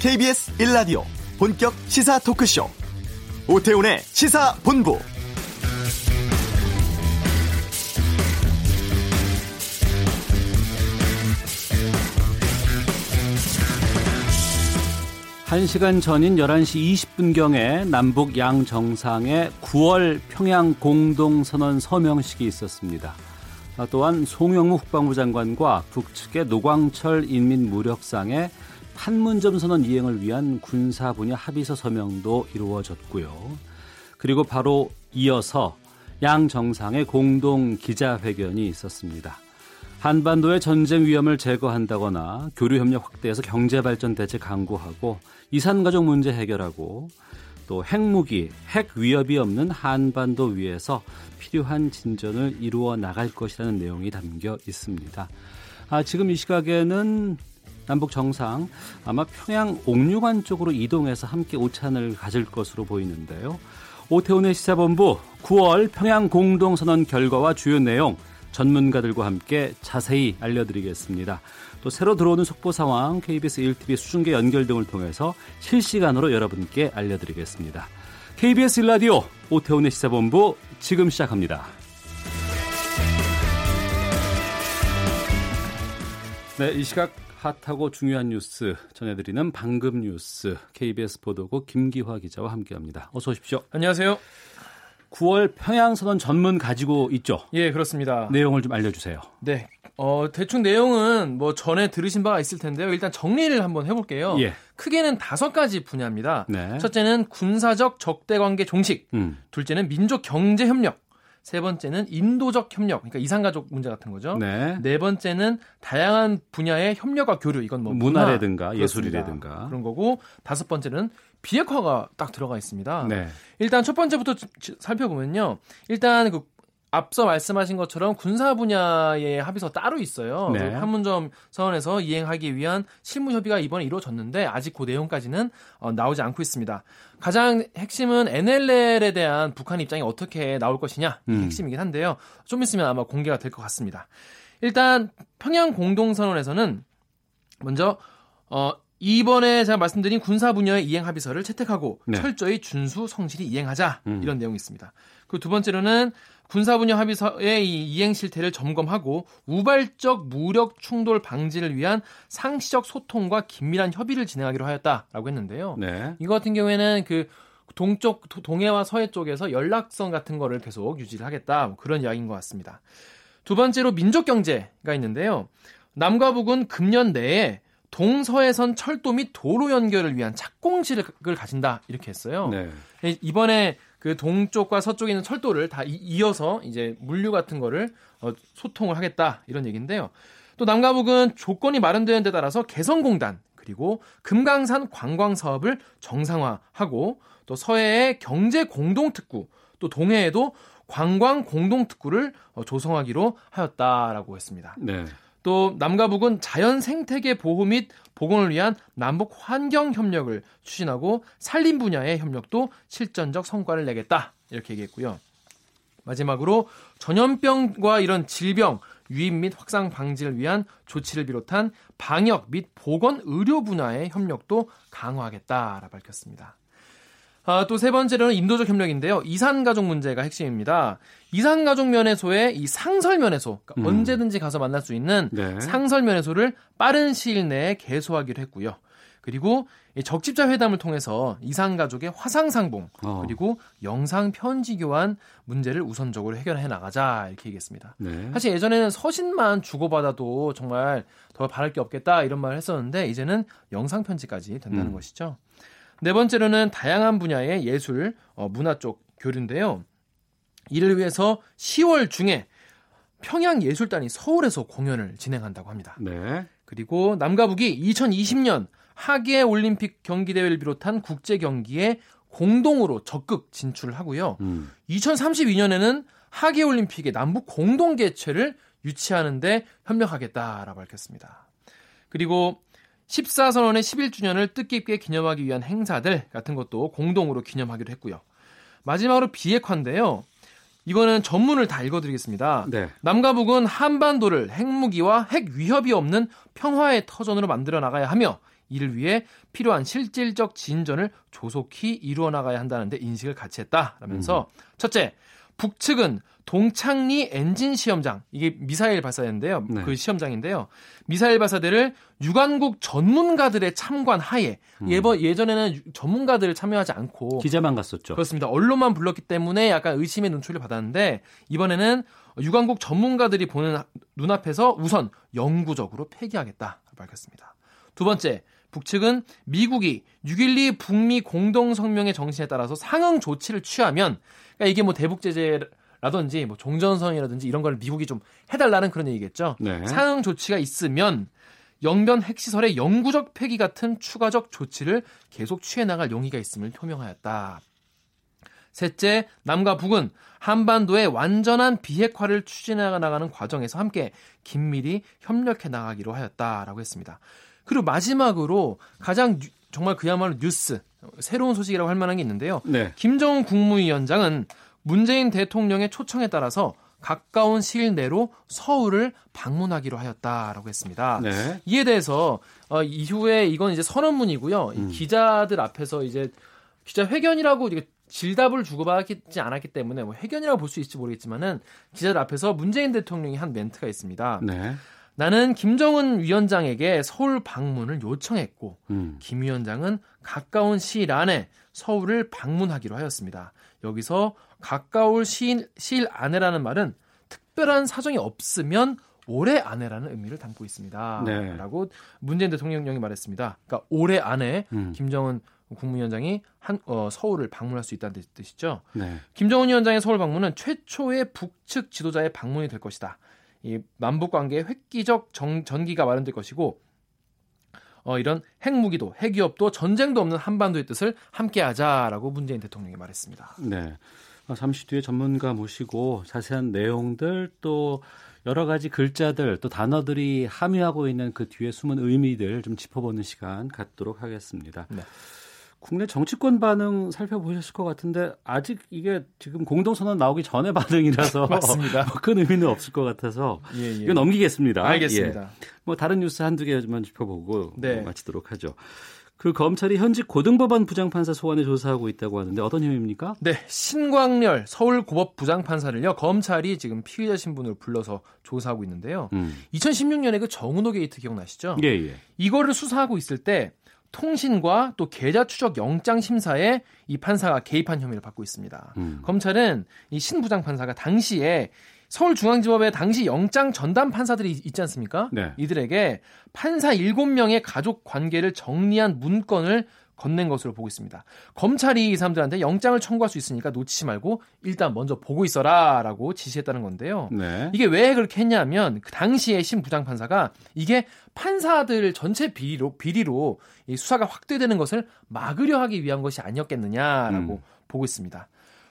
KBS 1라디오 본격 시사 토크쇼 오태훈의 시사본부. 한 시간 전인 11시 20분경에 남북 양정상의 9월 평양 공동선언 서명식이 있었습니다. 또한 송영무 국방부 장관과 북측의 노광철 인민무력상의 판문점 선언 이행을 위한 군사 분야 합의서 서명도 이루어졌고요. 그리고 바로 이어서 양 정상의 공동 기자회견이 있었습니다. 한반도의 전쟁 위험을 제거한다거나 교류협력 확대해서 경제발전 대책 강구하고 이산가족 문제 해결하고 또 핵무기, 핵 위협이 없는 한반도 위에서 필요한 진전을 이루어 나갈 것이라는 내용이 담겨 있습니다. 지금 이 시각에는 남북 정상 아마 평양 옥류관 쪽으로 이동해서 함께 오찬을 가질 것으로 보이는데요. 오태훈의 시사본부 9월 평양 공동선언 결과와 주요 내용 전문가들과 함께 자세히 알려드리겠습니다. 또 새로 들어오는 속보 상황, KBS 1TV 수중계 연결 등을 통해서 실시간으로 여러분께 알려드리겠습니다. KBS 1라디오 오태훈의 시사본부 지금 시작합니다. 네, 이 시각 핫하고 중요한 뉴스 전해드리는 방금 뉴스 KBS 보도국 김기화 기자와 함께합니다. 어서 오십시오. 안녕하세요. 9월 평양선언 전문 가지고 있죠? 예, 그렇습니다. 내용을 좀 알려주세요. 네, 대충 내용은 뭐 전에 들으신 바가 있을 텐데요. 일단 정리를 한번 해볼게요. 예. 크게는 5가지 분야입니다. 네. 첫째는 군사적 적대관계 종식, 둘째는 민족 경제 협력, 세 번째는 인도적 협력, 그러니까 이산가족 문제 같은 거죠. 네 번째는 다양한 분야의 협력과 교류, 이건 뭐 문화라든가 예술이라든가 그런 거고, 5번째는 비핵화가 딱 들어가 있습니다. 네. 일단 첫 번째부터 살펴보면요. 일단 앞서 말씀하신 것처럼 군사 분야의 합의서 따로 있어요. 네. 판문점 선언에서 이행하기 위한 실무 협의가 이번에 이루어졌는데 아직 그 내용까지는 나오지 않고 있습니다. 가장 핵심은 NLL에 대한 북한 입장이 어떻게 나올 것이냐, 이 핵심이긴 한데요. 좀 있으면 아마 공개가 될 것 같습니다. 일단 평양 공동선언에서는 먼저 이번에 제가 말씀드린 군사 분야의 이행 합의서를 채택하고 네. 철저히 준수 성실히 이행하자 이런 내용이 있습니다. 그리고 두 번째로는 군사 분야 합의서의 이행 실태를 점검하고 우발적 무력 충돌 방지를 위한 상시적 소통과 긴밀한 협의를 진행하기로 하였다라고 했는데요. 네. 이거 같은 경우에는 동해와 서해 쪽에서 연락선 같은 거를 계속 유지를 하겠다, 그런 이야기인 것 같습니다. 두 번째로 민족 경제가 있는데요. 남과 북은 금년 내에 동서해선 철도 및 도로 연결을 위한 착공식을 가진다, 이렇게 했어요. 네. 이번에 동쪽과 서쪽에 있는 철도를 다 이어서 이제 물류 같은 거를 소통을 하겠다, 이런 얘기인데요. 또 남과 북은 조건이 마련되는 데 따라서 개성공단 그리고 금강산 관광 사업을 정상화하고, 또 서해의 경제 공동특구, 또 동해에도 관광 공동특구를 조성하기로 하였다라고 했습니다. 네. 또 남과 북은 자연 생태계 보호 및 복원을 위한 남북 환경 협력을 추진하고 산림 분야의 협력도 실전적 성과를 내겠다, 이렇게 얘기했고요. 마지막으로 전염병과 이런 질병 유입 및 확산 방지를 위한 조치를 비롯한 방역 및 보건 의료 분야의 협력도 강화하겠다라고 밝혔습니다. 또 세 번째로는 인도적 협력인데요. 이산가족 문제가 핵심입니다. 이산가족 면회소의 이 상설면회소, 그러니까 언제든지 가서 만날 수 있는 네. 상설면회소를 빠른 시일 내에 개소하기로 했고요. 그리고 적십자 회담을 통해서 이산가족의 화상상봉 그리고 영상 편지 교환 문제를 우선적으로 해결해 나가자, 이렇게 얘기했습니다. 네. 사실 예전에는 서신만 주고받아도 정말 더 바랄 게 없겠다, 이런 말을 했었는데 이제는 영상 편지까지 된다는 것이죠. 네 번째로는 다양한 분야의 예술, 문화 쪽 교류인데요. 이를 위해서 10월 중에 평양예술단이 서울에서 공연을 진행한다고 합니다. 네. 그리고 남과 북이 2020년 하계 올림픽 경기대회를 비롯한 국제 경기에 공동으로 적극 진출을 하고요. 2032년에는 하계 올림픽의 남북 공동 개최를 유치하는 데 협력하겠다라고 밝혔습니다. 그리고 14선언의 11주년을 뜻깊게 기념하기 위한 행사들 같은 것도 공동으로 기념하기로 했고요. 마지막으로 비핵화인데요. 이거는 전문을 다 읽어드리겠습니다. 네. 남과 북은 한반도를 핵무기와 핵 위협이 없는 평화의 터전으로 만들어 나가야 하며 이를 위해 필요한 실질적 진전을 조속히 이루어나가야 한다는 데 인식을 같이 했다라면서 첫째, 북측은 동창리 엔진 시험장, 이게 미사일 발사대인데요. 네. 그 시험장인데요. 미사일 발사대를 유관국 전문가들의 참관 하에, 예전에는 전문가들을 참여하지 않고 기자만 갔었죠. 그렇습니다. 언론만 불렀기 때문에 약간 의심의 눈초리를 받았는데, 이번에는 유관국 전문가들이 보는 눈앞에서 우선 영구적으로 폐기하겠다 밝혔습니다. 두 번째, 북측은 미국이 6.12 북미 공동성명의 정신에 따라서 상응 조치를 취하면, 그러니까 이게 뭐 대북 제재라든지 뭐 종전선이라든지 이런 걸 미국이 좀 해달라는 그런 얘기겠죠. 네. 상응 조치가 있으면 영변 핵시설의 영구적 폐기 같은 추가적 조치를 계속 취해 나갈 용의가 있음을 표명하였다. 셋째, 남과 북은 한반도의 완전한 비핵화를 추진해 나가는 과정에서 함께 긴밀히 협력해 나가기로 하였다라고 했습니다. 그리고 마지막으로 가장 정말 그야말로 뉴스, 새로운 소식이라고 할 만한 게 있는데요. 네. 김정은 국무위원장은 문재인 대통령의 초청에 따라서 가까운 시일 내로 서울을 방문하기로 하였다라고 했습니다. 네. 이에 대해서 이후에 이건 이제 선언문이고요. 이 기자들 앞에서 이제 기자회견이라고 이렇게 질답을 주고받지 않았기 때문에 뭐 회견이라고 볼 수 있을지 모르겠지만은 기자들 앞에서 문재인 대통령이 한 멘트가 있습니다. 네. 나는 김정은 위원장에게 서울 방문을 요청했고 김 위원장은 가까운 시일 안에 서울을 방문하기로 하였습니다. 여기서 가까울 시일 안에라는 말은 특별한 사정이 없으면 올해 안에라는 의미를 담고 있습니다. 네. 라고 문재인 대통령이 말했습니다. 그러니까 올해 안에 김정은 국무위원장이 서울을 방문할 수 있다는 뜻이죠. 네. 김정은 위원장의 서울 방문은 최초의 북측 지도자의 방문이 될 것이다. 이 남북관계의 획기적 전기가 마련될 것이고 이런 핵무기도 핵위협도 전쟁도 없는 한반도의 뜻을 함께하자라고 문재인 대통령이 말했습니다. 네, 잠시 뒤에 전문가 모시고 자세한 내용들 또 여러 가지 글자들 또 단어들이 함유하고 있는 그 뒤에 숨은 의미들 좀 짚어보는 시간 갖도록 하겠습니다. 네. 국내 정치권 반응 살펴보셨을 것 같은데 아직 이게 지금 공동선언 나오기 전에 반응이라서 맞습니다. 뭐 큰 의미는 없을 것 같아서 이거 넘기겠습니다. 알겠습니다. 예. 뭐 다른 뉴스 한두 개만 짚어보고 네. 마치도록 하죠. 그 검찰이 현직 고등법원 부장판사 소환을 조사하고 있다고 하는데 어떤 혐의입니까? 네, 신광렬 서울고법 부장판사를요. 검찰이 지금 피의자 신분으로 불러서 조사하고 있는데요. 2016년에 그 정운호 게이트 기억나시죠? 예. 이거를 수사하고 있을 때 통신과 또 계좌 추적 영장 심사에 이 판사가 개입한 혐의를 받고 있습니다. 검찰은 이 신 부장 판사가 당시에 서울중앙지법의 당시 영장 전담 판사들이 있지 않습니까? 네. 이들에게 판사 7명의 가족 관계를 정리한 문건을 건넨 것으로 보고 있습니다. 검찰이 이 사람들한테 영장을 청구할 수 있으니까 놓치지 말고 일단 먼저 보고 있어라라고 지시했다는 건데요. 네. 이게 왜 그렇게 했냐면 그 당시에 신 부장판사가 이게 판사들 전체 비리로 이 수사가 확대되는 것을 막으려 하기 위한 것이 아니었겠느냐라고 보고 있습니다.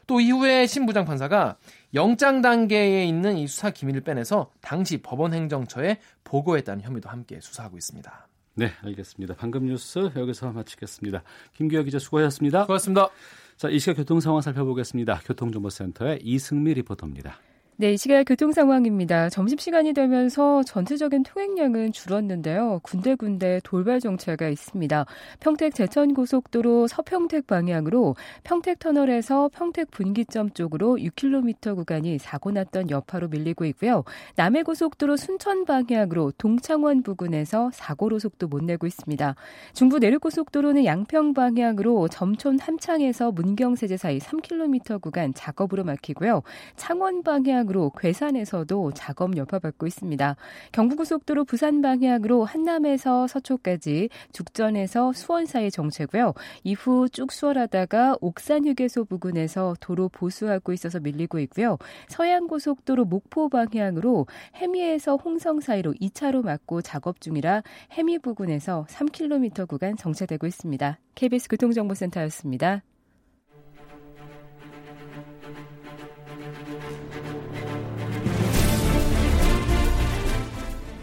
또 이후에 신 부장판사가 영장 단계에 있는 이 수사 기밀을 빼내서 당시 법원 행정처에 보고했다는 혐의도 함께 수사하고 있습니다. 네, 알겠습니다. 방금 뉴스 여기서 마치겠습니다. 김기화 기자 수고하셨습니다. 고맙습니다. 자, 이 시각 교통 상황 살펴보겠습니다. 교통정보센터의 이승미 리포터입니다. 네, 이 시각 교통 상황입니다. 점심시간이 되면서 전체적인 통행량은 줄었는데요. 군데군데 돌발 정체가 있습니다. 평택제천고속도로 서평택 방향으로 평택터널에서 평택 분기점 쪽으로 6km 구간이 사고 났던 여파로 밀리고 있고요. 남해고속도로 순천 방향으로 동창원 부근에서 사고로 속도 못 내고 있습니다. 중부 내륙고속도로는 양평 방향으로 점촌 함창에서 문경세제 사이 3km 구간 작업으로 막히고요. 창원 방향 으로 괴산에서도 작업 여파받고 있습니다. 경부고속도로 부산 방향으로 한남에서 서초까지 죽전에서 수원 사이 정체고요. 이후 쭉 수월하다가 옥산휴게소 부근에서 도로 보수하고 있어서 밀리고 있고요. 서해안고속도로 목포 방향으로 해미에서 홍성 사이로 2차로 막고 작업 중이라 해미 부근에서 3km 구간 정체되고 있습니다. KBS 교통정보센터였습니다.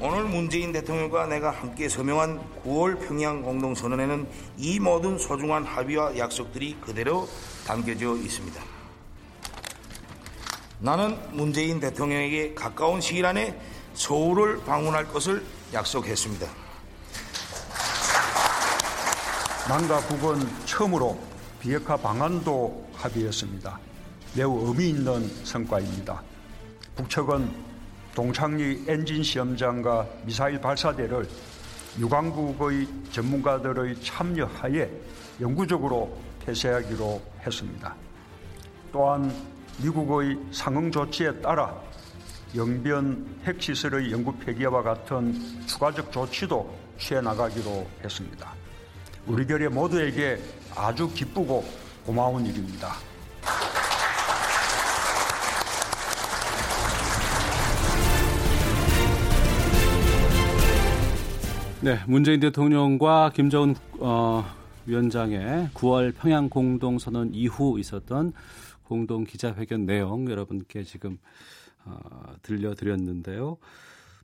오늘 문재인 대통령과 내가 함께 서명한 9월 평양 공동선언에는 이 모든 소중한 합의와 약속들이 그대로 담겨져 있습니다. 나는 문재인 대통령에게 가까운 시일 안에 서울을 방문할 것을 약속했습니다. 남과북은 처음으로 비핵화 방안도 합의했습니다. 매우 의미 있는 성과입니다. 북측은 동창리 엔진 시험장과 미사일 발사대를 유관국의 전문가들의 참여하에 영구적으로 폐쇄하기로 했습니다. 또한 미국의 상응 조치에 따라 영변 핵시설의 연구 폐기와 같은 추가적 조치도 취해 나가기로 했습니다. 우리 결의 모두에게 아주 기쁘고 고마운 일입니다. 네, 문재인 대통령과 김정은 위원장의 9월 평양 공동선언 이후 있었던 공동 기자회견 내용 여러분께 지금 들려드렸는데요.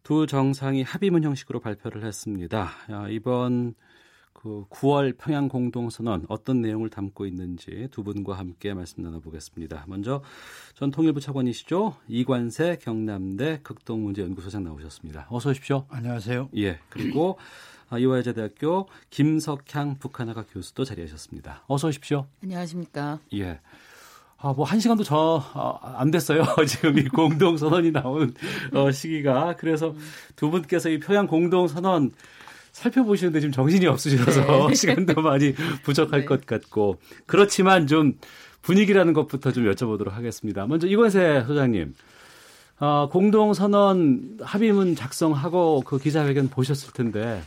두 정상이 합의문 형식으로 발표를 했습니다. 이번 그 9월 평양 공동선언 어떤 내용을 담고 있는지 두 분과 함께 말씀 나눠보겠습니다. 먼저 전 통일부 차관이시죠. 이관세 경남대 극동문제연구소장 나오셨습니다. 어서 오십시오. 안녕하세요. 예. 그리고 이화여자대학교 김석향 북한학과 교수도 자리하셨습니다. 어서 오십시오. 안녕하십니까. 예. 뭐, 한 시간도 안 됐어요. 지금 이 공동선언이 나온 시기가. 그래서 두 분께서 이 평양 공동선언 살펴보시는데 지금 정신이 없으셔서 네. 시간도 많이 부족할 네. 것 같고. 그렇지만 좀 분위기라는 것부터 좀 여쭤보도록 하겠습니다. 먼저 이관세 소장님. 공동선언 합의문 작성하고 그 기자회견 보셨을 텐데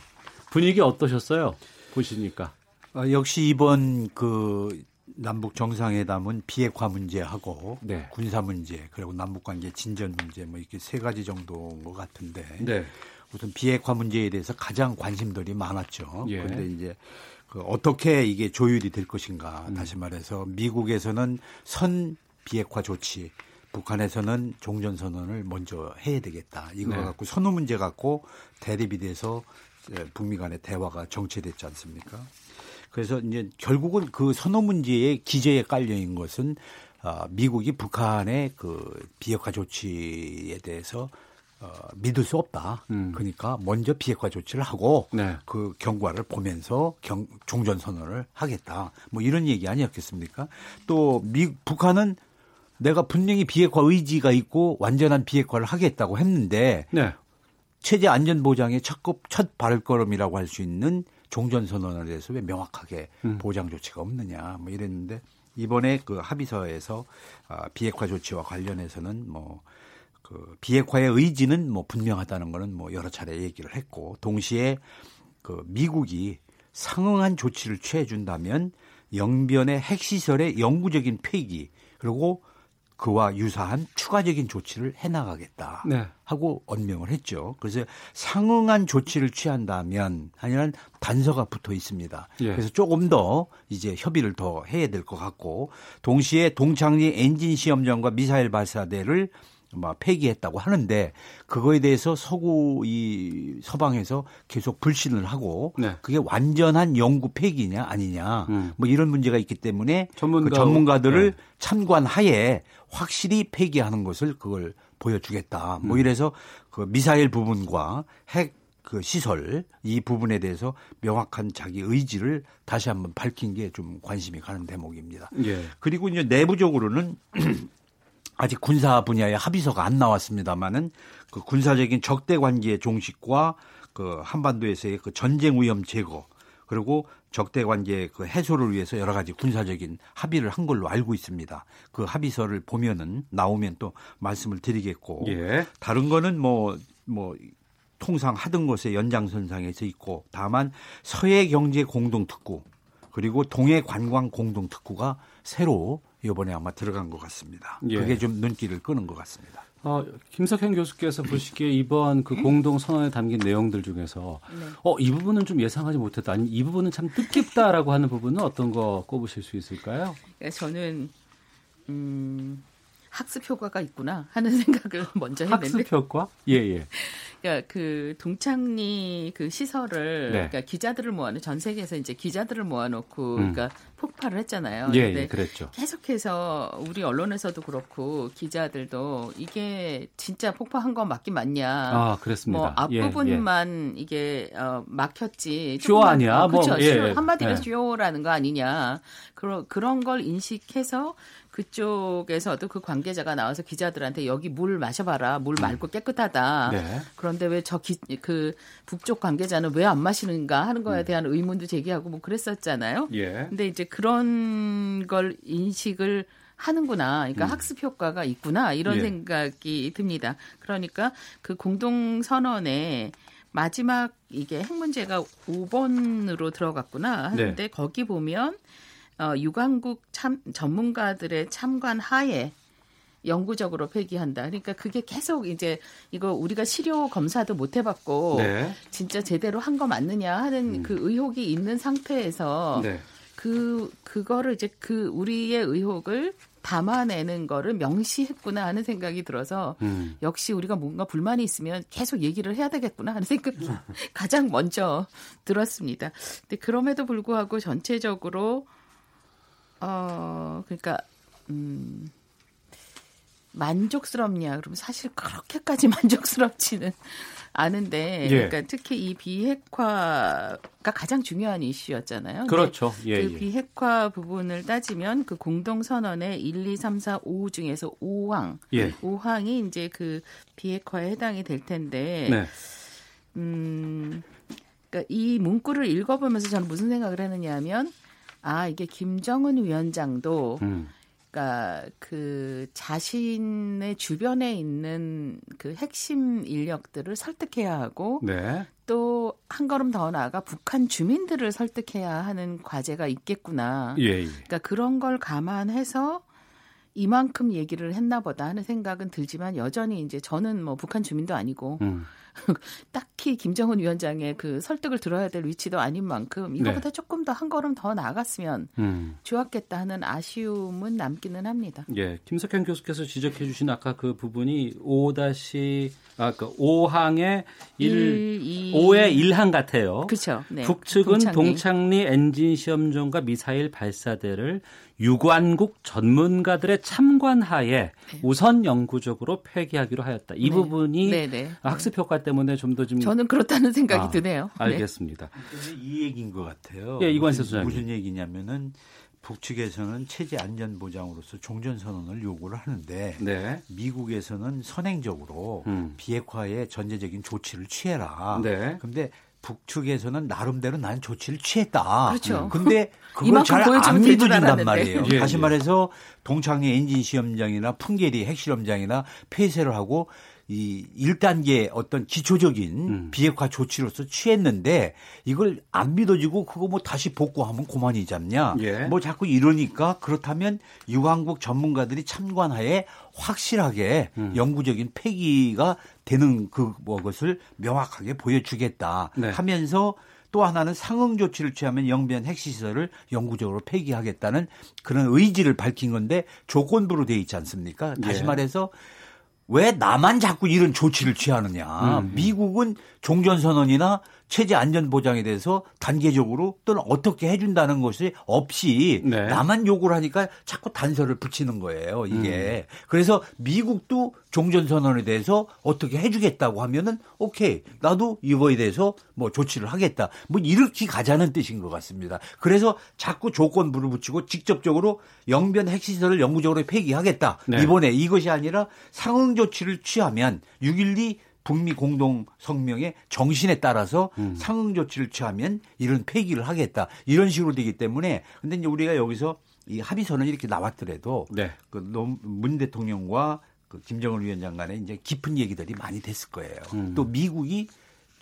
분위기 어떠셨어요? 보시니까. 역시 이번 남북 정상회담은 비핵화 문제하고 네. 군사 문제 그리고 남북 관계 진전 문제 뭐 이렇게 세 가지 정도인 것 같은데 네. 우선 비핵화 문제에 대해서 가장 관심들이 많았죠. 예. 그런데 이제 어떻게 이게 조율이 될 것인가 다시 말해서 미국에서는 선 비핵화 조치 북한에서는 종전선언을 먼저 해야 되겠다. 이거 네. 갖고 선호 문제 갖고 대립이 돼서 북미 간의 대화가 정체됐지 않습니까? 그래서 이제 결국은 그 선호 문제의 기저에 깔려있는 것은 미국이 북한의 그 비핵화 조치에 대해서 믿을 수 없다. 그러니까 먼저 비핵화 조치를 하고 네. 그 경과를 보면서 종전선언을 하겠다. 뭐 이런 얘기 아니었겠습니까? 또 북한은 내가 분명히 비핵화 의지가 있고 완전한 비핵화를 하겠다고 했는데 네. 체제 안전보장의 첫 발걸음이라고 할 수 있는 종전선언에 대해서 왜 명확하게 보장 조치가 없느냐 뭐 이랬는데 이번에 그 합의서에서 비핵화 조치와 관련해서는 뭐 그 비핵화의 의지는 뭐 분명하다는 거는 뭐 여러 차례 얘기를 했고 동시에 그 미국이 상응한 조치를 취해준다면 영변의 핵시설의 영구적인 폐기 그리고 그와 유사한 추가적인 조치를 해나가겠다 네. 하고 언명을 했죠. 그래서 상응한 조치를 취한다면 아니란 단서가 붙어 있습니다. 예. 그래서 조금 더 이제 협의를 더 해야 될 것 같고 동시에 동창리 엔진 시험장과 미사일 발사대를 막 폐기했다고 하는데 그거에 대해서 서방에서 계속 불신을 하고 네. 그게 완전한 영구 폐기냐 아니냐 뭐 이런 문제가 있기 때문에 그 전문가들을 네. 참관하에 확실히 폐기하는 것을 그걸 보여주겠다. 뭐 이래서 그 미사일 부분과 핵 시설 이 부분에 대해서 명확한 자기 의지를 다시 한번 밝힌 게 좀 관심이 가는 대목입니다. 예. 그리고 이제 내부적으로는 아직 군사 분야의 합의서가 안 나왔습니다만은 그 군사적인 적대 관계의 종식과 그 한반도에서의 그 전쟁 위험 제거 그리고 적대 관계의 그 해소를 위해서 여러 가지 군사적인 합의를 한 걸로 알고 있습니다. 그 합의서를 보면은 나오면 또 말씀을 드리겠고 예. 다른 거는 뭐 통상 하던 것의 연장선상에서 있고 다만 서해 경제 공동 특구 그리고 동해 관광 공동 특구가 새로 이번에 아마 들어간 것 같습니다. 예. 그게 좀 눈길을 끄는 것 같습니다. 김석현 교수께서 보시기에 이번 그 공동선언에 담긴 내용들 중에서 네. 이 부분은 좀 예상하지 못했다. 아니, 이 부분은 참 뜻깊다라고 하는 부분은 어떤 거 꼽으실 수 있을까요? 저는 학습 효과가 있구나 하는 생각을 먼저 했는데. 학습 효과? 예. 그러니까 그 동창리 그 시설을 네. 그러니까 기자들을 모아놓고 전 세계에서 이제 기자들을 모아놓고 그러니까 폭발을 했잖아요. 예, 그랬죠. 계속해서 우리 언론에서도 그렇고 기자들도 이게 진짜 폭파한 거 맞긴 맞냐. 아, 그렇습니다. 뭐 앞부분만 이게 막혔지. 쇼 아니야. 그렇죠. 뭐, 예, 한마디로 쇼라는 거 아니냐. 그런 걸 인식해서 그쪽에서도 그 관계자가 나와서 기자들한테 여기 물 마셔봐라. 물 맑고 깨끗하다. 네. 그런데 왜 그 북쪽 관계자는 왜 안 마시는가 하는 거에 대한 의문도 제기하고 뭐 그랬었잖아요. 예. 근데 이제 그런 걸 인식을 하는구나. 그러니까 학습 효과가 있구나. 이런 생각이 듭니다. 그러니까 그 공동선언에 마지막 이게 핵 문제가 5번으로 들어갔구나 하는데 거기 보면 유관국 전문가들의 참관 하에 영구적으로 폐기한다. 그러니까 그게 계속 이제 이거 우리가 실효 검사도 못 해봤고 진짜 제대로 한 거 맞느냐 하는 그 의혹이 있는 상태에서 그거를 이제 그 우리의 의혹을 담아내는 거를 명시했구나 하는 생각이 들어서 역시 우리가 뭔가 불만이 있으면 계속 얘기를 해야 되겠구나 하는 생각이 가장 먼저 들었습니다. 근데 그럼에도 불구하고 전체적으로 그러니까 만족스럽냐? 그러면 사실 그렇게까지 만족스럽지는 않은데, 그러니까 특히 이 비핵화가 가장 중요한 이슈였잖아요. 그렇죠. 그 비핵화 부분을 따지면 그 공동선언의 1, 2, 3, 4, 5 중에서 5항, 5항이 이제 그 비핵화에 해당이 될 텐데, 그러니까 이 문구를 읽어보면서 저는 무슨 생각을 했느냐면, 아 이게 김정은 위원장도. 그러니까 그 자신의 주변에 있는 그 핵심 인력들을 설득해야 하고 또 한 걸음 더 나아가 북한 주민들을 설득해야 하는 과제가 있겠구나. 그러니까 그런 걸 감안해서 이만큼 얘기를 했나 보다 하는 생각은 들지만 여전히 이제 저는 뭐 북한 주민도 아니고 딱히 김정은 위원장의 그 설득을 들어야 될 위치도 아닌 만큼 이거보다 조금 더 한 걸음 더 나아갔으면 좋았겠다 하는 아쉬움은 남기는 합니다. 예, 김석향 교수께서 지적해 주신 아까 그 부분이 5항의 5의 1항 같아요. 그렇죠. 네. 북측은 동창리 엔진 시험장과 미사일 발사대를 유관국 전문가들의 참관하에 우선 영구적으로 폐기하기로 하였다. 이 부분이 학습 효과 때문에 좀 더 좀 저는 그렇다는 생각이 드네요. 알겠습니다. 이 얘기인 것 같아요. 예, 이관세 소장님. 무슨 얘기냐면은 북측에서는 체제 안전 보장으로서 종전 선언을 요구를 하는데 미국에서는 선행적으로 비핵화에 전제적인 조치를 취해라. 그런데 북측에서는 나름대로 난 조치를 취했다. 그렇죠. 근데 그걸 잘 안 믿어준단 말이에요. 다시 말해서 동창리 엔진 시험장이나 풍계리 핵실험장이나 폐쇄를 하고 이 1단계 어떤 기초적인 비핵화 조치로서 취했는데 이걸 안 믿어지고 그거 뭐 다시 복구하면 고만이 잡냐. 뭐 자꾸 이러니까 그렇다면 유관국 전문가들이 참관하에 확실하게 영구적인 폐기가 되는 그것을 명확하게 보여주겠다 하면서 또 하나는 상응 조치를 취하면 영변 핵시설을 영구적으로 폐기하겠다는 그런 의지를 밝힌 건데 조건부로 돼 있지 않습니까? 다시 말해서 왜 나만 자꾸 이런 조치를 취하느냐. 미국은 종전선언이나 체제 안전보장에 대해서 단계적으로 또는 어떻게 해준다는 것이 없이 나만 요구를 하니까 자꾸 단서를 붙이는 거예요. 이게. 그래서 미국도 종전선언에 대해서 어떻게 해주겠다고 하면은 오케이 나도 이거에 대해서 뭐 조치를 하겠다. 뭐 이렇게 가자는 뜻인 것 같습니다. 그래서 자꾸 조건부를 붙이고 직접적으로 영변 핵시설을 영구적으로 폐기하겠다. 이번에 이것이 아니라 상응 조치를 취하면 6.12 북미 공동 성명의 정신에 따라서 상응 조치를 취하면 이런 폐기를 하겠다. 이런 식으로 되기 때문에 근데 이제 우리가 여기서 이 합의서는 이렇게 나왔더라도 그 문 대통령과 그 김정은 위원장 간에 이제 깊은 얘기들이 많이 됐을 거예요. 또 미국이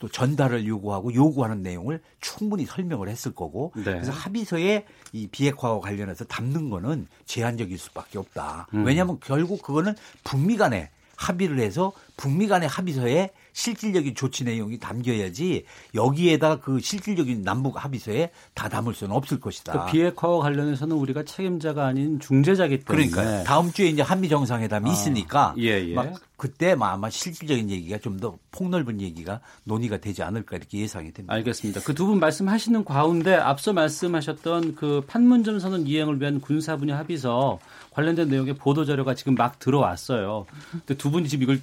또 전달을 요구하는 내용을 충분히 설명을 했을 거고 그래서 합의서에 이 비핵화와 관련해서 담는 거는 제한적일 수밖에 없다. 왜냐하면 결국 그거는 북미 간에 합의를 해서 북미 간의 합의서에 실질적인 조치 내용이 담겨야지 여기에다 그 실질적인 남북 합의서에 다 담을 수는 없을 것이다. 그 비핵화와 관련해서는 우리가 책임자가 아닌 중재자기 때문에. 그러니까 다음 주에 이제 한미 정상회담이 있으니까 막 그때 아마 실질적인 얘기가 좀 더 폭넓은 얘기가 논의가 되지 않을까 이렇게 예상이 됩니다. 알겠습니다. 그 두 분 말씀하시는 가운데 앞서 말씀하셨던 그 판문점 선언 이행을 위한 군사 분야 합의서 관련된 내용의 보도 자료가 지금 막 들어왔어요. 근데 두 분이 지금 이걸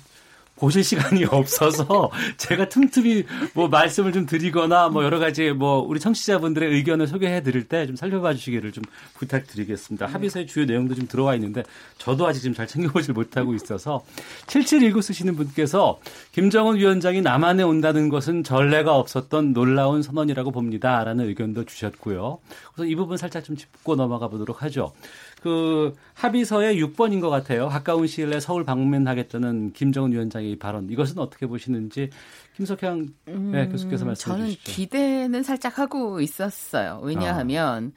보실 시간이 없어서 제가 틈틈이 뭐 말씀을 좀 드리거나 뭐 여러 가지 뭐 우리 청취자분들의 의견을 소개해 드릴 때 좀 살펴봐 주시기를 좀 부탁드리겠습니다. 합의서의 주요 내용도 좀 들어와 있는데 저도 아직 지금 잘 챙겨보질 못하고 있어서 7719 쓰시는 분께서 김정은 위원장이 남한에 온다는 것은 전례가 없었던 놀라운 선언이라고 봅니다라는 의견도 주셨고요. 그래서 이 부분 살짝 좀 짚고 넘어가 보도록 하죠. 그 합의서의 6번인 것 같아요. 가까운 시일 내에 서울 방문하겠다는 김정은 위원장의 발언. 이것은 어떻게 보시는지 김석향 교수께서 말씀해 주시죠. 저는 기대는 살짝 하고 있었어요. 왜냐하면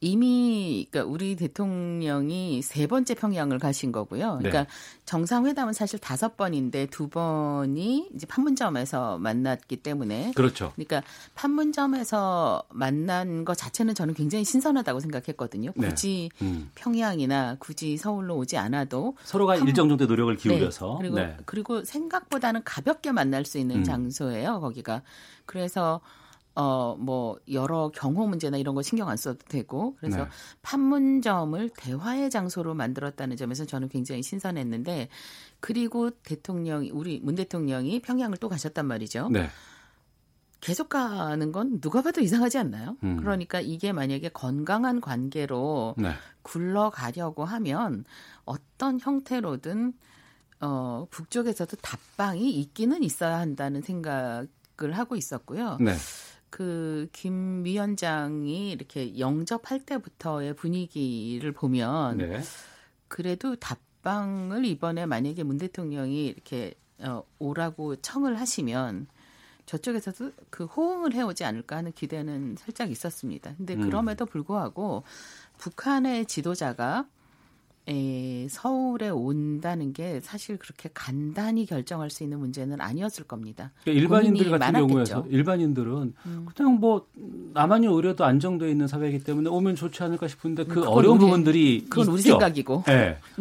이미 그러니까 우리 대통령이 세 번째 평양을 가신 거고요. 그러니까 정상회담은 사실 5번인데 2번이 이제 판문점에서 만났기 때문에 그렇죠. 그러니까 판문점에서 만난 거 자체는 저는 굉장히 신선하다고 생각했거든요. 굳이 평양이나 굳이 서울로 오지 않아도 서로가 일정 정도의 노력을 기울여서 그리고 생각보다는 가볍게 만날 수 있는 장소예요. 거기가 그래서. 뭐 여러 경호 문제나 이런 거 신경 안 써도 되고 그래서 판문점을 대화의 장소로 만들었다는 점에서 저는 굉장히 신선했는데 그리고 대통령이 우리 문 대통령이 평양을 또 가셨단 말이죠. 계속 가는 건 누가 봐도 이상하지 않나요? 그러니까 이게 만약에 건강한 관계로 굴러가려고 하면 어떤 형태로든 북쪽에서도 답방이 있기는 있어야 한다는 생각을 하고 있었고요. 그 김 위원장이 이렇게 영접할 때부터의 분위기를 보면 그래도 답방을 이번에 만약에 문 대통령이 이렇게 오라고 청을 하시면 저쪽에서도 그 호응을 해오지 않을까 하는 기대는 살짝 있었습니다. 근데 그럼에도 불구하고 북한의 지도자가 서울에 온다는 게 사실 그렇게 간단히 결정할 수 있는 문제는 아니었을 겁니다. 그러니까 일반인들 같은 많았겠죠. 경우에서 일반인들은 그냥 뭐 남한이 오려도 안정되어 있는 사회이기 때문에 오면 좋지 않을까 싶은데 그 어려운 부분들이 그건 우리 생각이고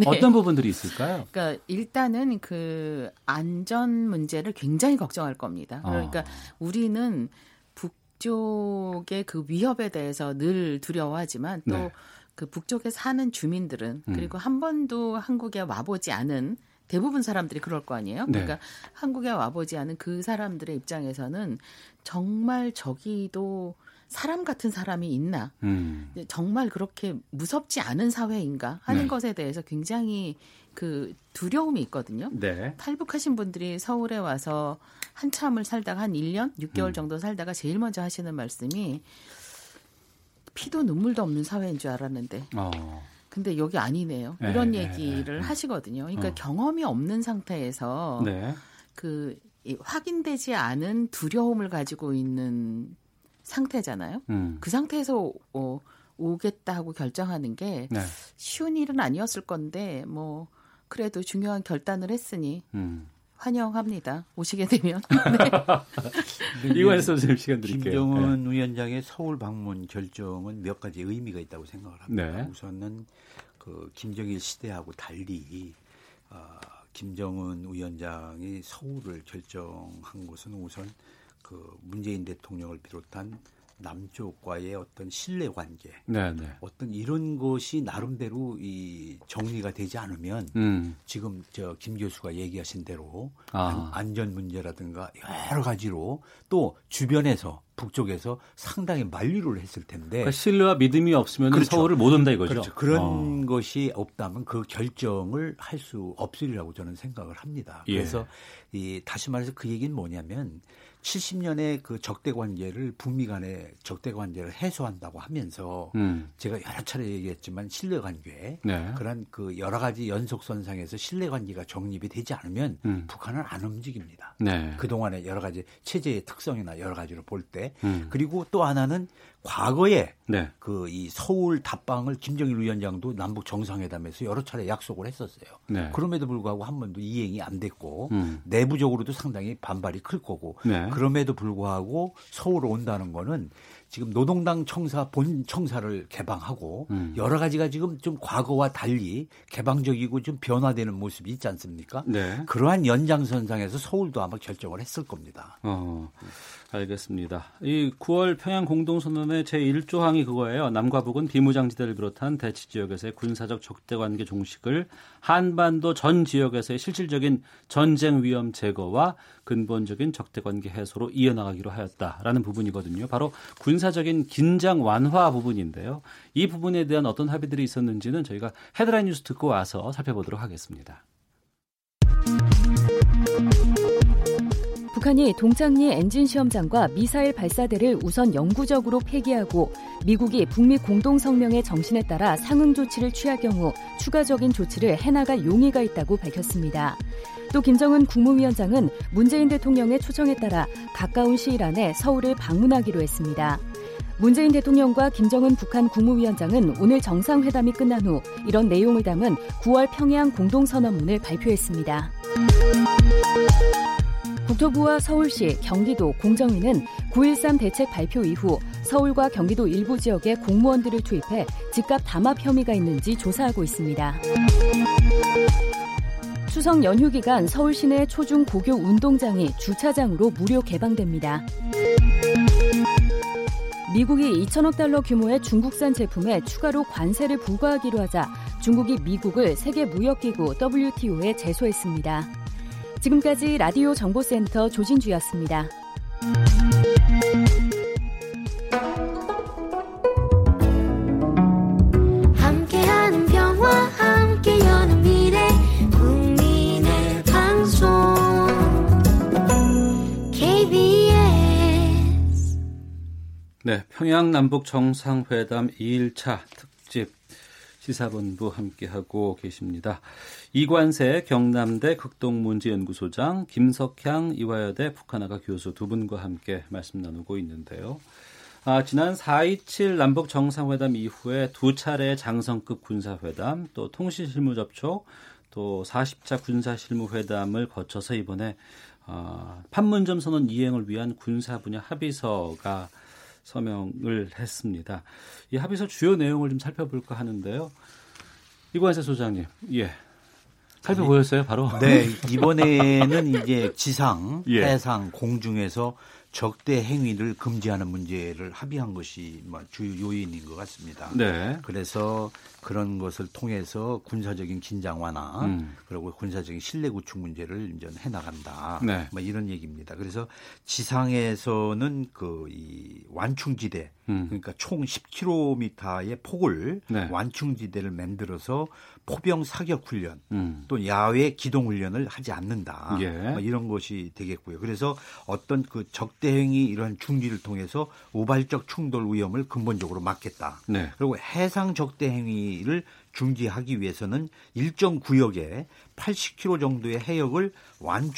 어떤 부분들이 있을까요? 그러니까 일단은 그 안전 문제를 굉장히 걱정할 겁니다. 그러니까 우리는 북쪽의 그 위협에 대해서 늘 두려워하지만 또 그 북쪽에 사는 주민들은 그리고 한 번도 한국에 와보지 않은 대부분 사람들이 그럴 거 아니에요. 그러니까 한국에 와보지 않은 그 사람들의 입장에서는 정말 저기도 사람 같은 사람이 있나 정말 그렇게 무섭지 않은 사회인가 하는 것에 대해서 굉장히 그 두려움이 있거든요. 탈북하신 분들이 서울에 와서 한참을 살다가 한 1년 6개월 정도 살다가 제일 먼저 하시는 말씀이 피도 눈물도 없는 사회인 줄 알았는데 근데 여기 아니네요. 이런 얘기를 하시거든요. 그러니까 경험이 없는 상태에서 그 확인되지 않은 두려움을 가지고 있는 상태잖아요. 그 상태에서 오겠다 하고 결정하는 게 쉬운 일은 아니었을 건데 뭐 그래도 중요한 결단을 했으니 환영합니다. 오시게 되면. 이관세 선생님 시간 드릴게요. 김정은 위원장의 서울 방문 결정은 몇 가지 의미가 있다고 생각을 합니다. 우선은 그 김정일 시대하고 달리 김정은 위원장이 서울을 결정한 것은 우선 그 문재인 대통령을 비롯한 남쪽과의 어떤 신뢰 관계, 어떤 이런 것이 나름대로 이 정리가 되지 않으면 지금 저 김 교수가 얘기하신 대로 안전 문제라든가 여러 가지로 또 주변에서 북쪽에서 상당히 만류를 했을 텐데 그러니까 신뢰와 믿음이 없으면 서울을 못 온다 이거죠. 그런 것이 없다면 그 결정을 할 수 없으리라고 저는 생각을 합니다. 그래서 이 다시 말해서 그 얘기는 뭐냐면 70년의 그 적대 관계를 북미 간의 적대 관계를 해소한다고 하면서 제가 여러 차례 얘기했지만 신뢰 관계 그런 그 여러 가지 연속선상에서 신뢰 관계가 정립이 되지 않으면 북한은 안 움직입니다. 그 동안의 여러 가지 체제의 특성이나 여러 가지로 볼 때. 때. 그리고 또 하나는 과거에 네. 그 이 서울 답방을 김정일 위원장도 남북 정상회담에서 여러 차례 약속을 했었어요. 네. 그럼에도 불구하고 한 번도 이행이 안 됐고 내부적으로도 상당히 반발이 클 거고 네. 그럼에도 불구하고 서울 온다는 거는 지금 노동당 청사 본 청사를 개방하고 여러 가지가 지금 좀 과거와 달리 개방적이고 좀 변화되는 모습이 있지 않습니까? 네. 그러한 연장선상에서 서울도 아마 결정을 했을 겁니다. 알겠습니다. 이 9월 평양 공동선언의 제1조항이 그거예요. 남과 북은 비무장지대를 비롯한 대치 지역에서의 군사적 적대관계 종식을 한반도 전 지역에서의 실질적인 전쟁 위험 제거와 근본적인 적대관계 해소로 이어나가기로 하였다라는 부분이거든요. 바로 군사적인 긴장 완화 부분인데요. 이 부분에 대한 어떤 합의들이 있었는지는 저희가 헤드라인 뉴스 듣고 와서 살펴보도록 하겠습니다. 북한이 동창리 엔진시험장과 미사일 발사대를 우선 영구적으로 폐기하고 미국이 북미 공동성명의 정신에 따라 상응 조치를 취할 경우 추가적인 조치를 해나갈 용의가 있다고 밝혔습니다. 또 김정은 국무위원장은 문재인 대통령의 초청에 따라 가까운 시일 안에 서울을 방문하기로 했습니다. 문재인 대통령과 김정은 북한 국무위원장은 오늘 정상회담이 끝난 후 이런 내용을 담은 9월 평양 공동선언문을 발표했습니다. 국토부와 서울시, 경기도, 공정위는 9.13 대책 발표 이후 서울과 경기도 일부 지역에 공무원들을 투입해 집값 담합 혐의가 있는지 조사하고 있습니다. 추석 연휴 기간 서울 시내 초중 고교 운동장이 주차장으로 무료 개방됩니다. 미국이 2천억 달러 규모의 중국산 제품에 추가로 관세를 부과하기로 하자 중국이 미국을 세계무역기구 WTO에 제소했습니다. 지금까지 라디오 정보센터 조진주였습니다. 함께하는 평화, 함께하는 미래, 국민의 방송 KBS. 네, 평양 남북 정상회담 2일차 특집. 시사본부 함께하고 계십니다. 이관세 경남대 극동문제연구소장, 김석향 이화여대 북한학과 교수 두 분과 함께 말씀 나누고 있는데요. 지난 4.27 남북정상회담 이후에 두 차례 장성급 군사회담, 또 통신실무접촉, 또 40차 군사실무회담을 거쳐서 이번에 판문점 선언 이행을 위한 군사분야 합의서가 서명을 했습니다. 이 합의서 주요 내용을 좀 살펴볼까 하는데요. 이관세 소장님, 예, 살펴보셨어요, 바로? 네, 이번에는 이제 지상, 해상, 공중에서 적대 행위를 금지하는 문제를 합의한 것이 주요 요인인 것 같습니다. 네. 그래서 그런 것을 통해서 군사적인 긴장 완화, 그리고 군사적인 신뢰 구축 문제를 이제 해나간다. 네. 이런 얘기입니다. 그래서 지상에서는 그 이 완충지대, 그러니까 총 10km의 폭을 네. 완충지대를 만들어서 포병 사격 훈련, 또 야외 기동 훈련을 하지 않는다. 예. 이런 것이 되겠고요. 그래서 어떤 그 적대행위 이런 중지를 통해서 우발적 충돌 위험을 근본적으로 막겠다. 네. 그리고 해상 적대행위를 중지하기 위해서는 일정 구역에 80km 정도의 해역을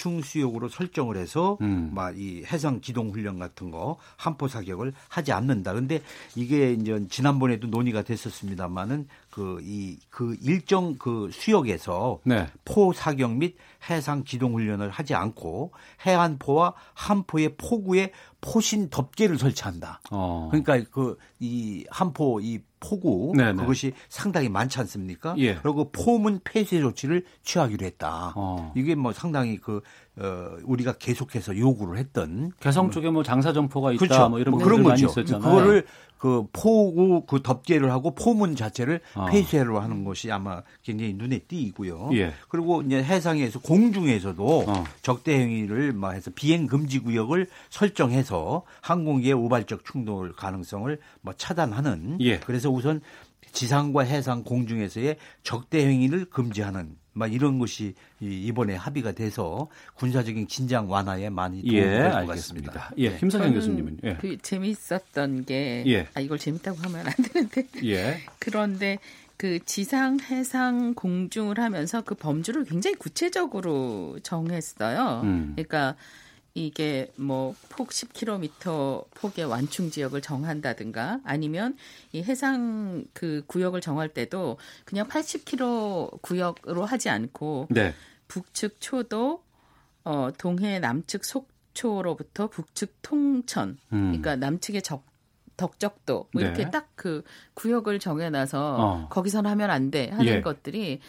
완충 수역으로 설정을 해서 막 이 해상 기동 훈련 같은 거 함포 사격을 하지 않는다. 그런데 이게 이제 지난번에도 논의가 됐었습니다만은 그 일정 그 수역에서 네. 포 사격 및 해상 기동 훈련을 하지 않고 해안포와 함포의 포구에 포신 덮개를 설치한다. 그러니까 그 이 함포 이 포구 네네. 그것이 상당히 많지 않습니까? 예. 그리고 포문 폐쇄 조치를 취하기로 했다. 이게 상당히 우리가 계속해서 요구를 했던 개성 쪽에 장사 점포가 있다. 그렇죠. 이런 그런 거죠. 그거를 포구 덮개를 하고 포문 자체를 폐쇄로 하는 것이 아마 굉장히 눈에 띄고요. 예. 그리고 이제 해상에서 공중에서도 적대 행위를 해서 비행 금지 구역을 설정해서 항공기의 우발적 충돌 가능성을 차단하는. 예. 그래서 우선 지상과 해상 공중에서의 적대 행위를 금지하는. 이런 것이 이번에 합의가 돼서 군사적인 긴장 완화에 많이 도움이 될 것 같습니다. 예, 김성현 교수님은 그 재미있었던 게 이걸 재밌다고 하면 안 되는데 그런데 그 지상, 해상, 공중을 하면서 그 범주를 굉장히 구체적으로 정했어요. 그러니까 이게 뭐 폭 10km 폭의 완충 지역을 정한다든가 아니면 이 해상 그 구역을 정할 때도 그냥 80km 구역으로 하지 않고 네. 북측 초도 동해 남측 속초로부터 북측 통천 그러니까 남측의 덕적도 뭐 이렇게 네. 딱 그 구역을 정해놔서 거기선 하면 안 돼 하는 예. 것들이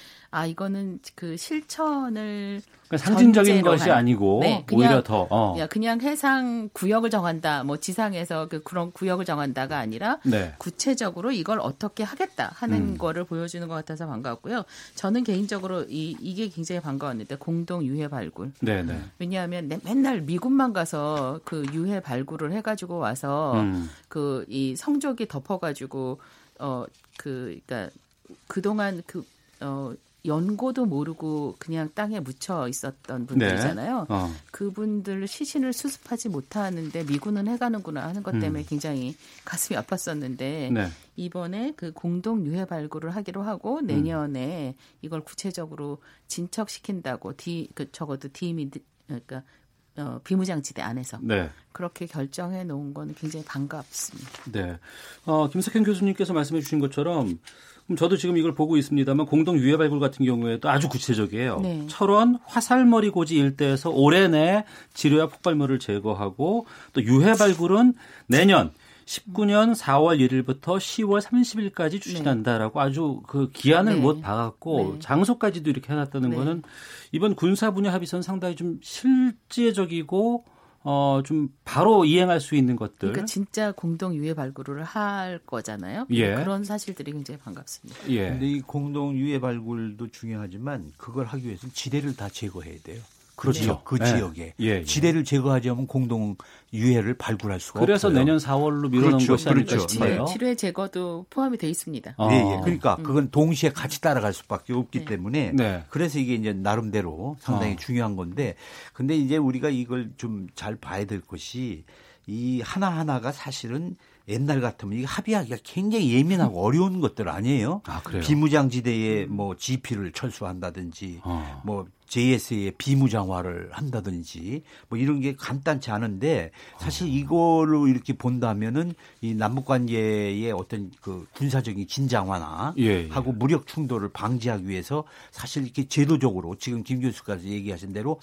이거는 그 실천을 그러니까 상징적인 것이 아니고 네, 그냥, 오히려 더 그냥 해상 구역을 정한다 뭐 지상에서 그런 구역을 정한다가 아니라 네. 구체적으로 이걸 어떻게 하겠다 하는 거를 보여주는 것 같아서 반가웠고요. 저는 개인적으로 이게 굉장히 반가웠는데 공동 유해 발굴. 네네. 왜냐하면 맨날 미군만 가서 그 유해 발굴을 해가지고 와서 그 이 성적이 덮어가지고 그러니까 그동안 연고도 모르고 그냥 땅에 묻혀 있었던 분들이잖아요. 네. 그분들 시신을 수습하지 못하는데 미군은 해가는구나 하는 것 때문에 굉장히 가슴이 아팠었는데 네. 이번에 그 공동 유해 발굴을 하기로 하고 내년에 이걸 구체적으로 진척시킨다고 적어도 디미 그러니까 비무장지대 안에서 네. 그렇게 결정해 놓은 건 굉장히 반갑습니다. 네, 김석현 교수님께서 말씀해 주신 것처럼. 그럼 저도 지금 이걸 보고 있습니다만 공동 유해 발굴 같은 경우에도 아주 구체적이에요. 네. 철원 화살머리 고지 일대에서 올해 내 지뢰와 폭발물을 제거하고 또 유해 발굴은 내년 19년 4월 1일부터 10월 30일까지 추진한다라고 아주 그 기한을 네. 못 박았고 네. 장소까지도 이렇게 해놨다는 네. 거는 이번 군사 분야 합의선 상당히 좀 실제적이고 좀 바로 이행할 수 있는 것들. 그러니까 진짜 공동 유해 발굴을 할 거잖아요. 예. 그런 사실들이 굉장히 반갑습니다. 그런데 예. 이 공동 유해 발굴도 중요하지만 그걸 하기 위해서는 지대를 다 제거해야 돼요. 그렇죠. 그 네. 지역에. 예. 예. 지대를 제거하지 않으면 공동 유해를 발굴할 수가 그래서 없어요. 그래서 내년 4월로 미뤄놓은 그렇죠. 것이 아닐까 그렇죠. 싶어요. 지뢰 제거도 포함이 돼 있습니다. 예, 예. 그러니까 그건 동시에 같이 따라갈 수밖에 없기 네. 때문에 네. 그래서 이게 이제 나름대로 상당히 중요한 건데 근데 이제 우리가 이걸 좀 잘 봐야 될 것이 이 하나하나가 사실은 옛날 같으면 이게 합의하기가 굉장히 예민하고 어려운 것들 아니에요? 아, 그래요? 비무장지대에 뭐 GP를 철수한다든지 뭐 JSA의 비무장화를 한다든지 뭐 이런 게 간단치 않은데 사실 이걸로 이렇게 본다면은 이 남북관계의 어떤 그 군사적인 긴장화나 예, 예. 하고 무력 충돌을 방지하기 위해서 사실 이렇게 제도적으로 지금 김 교수께서 얘기하신 대로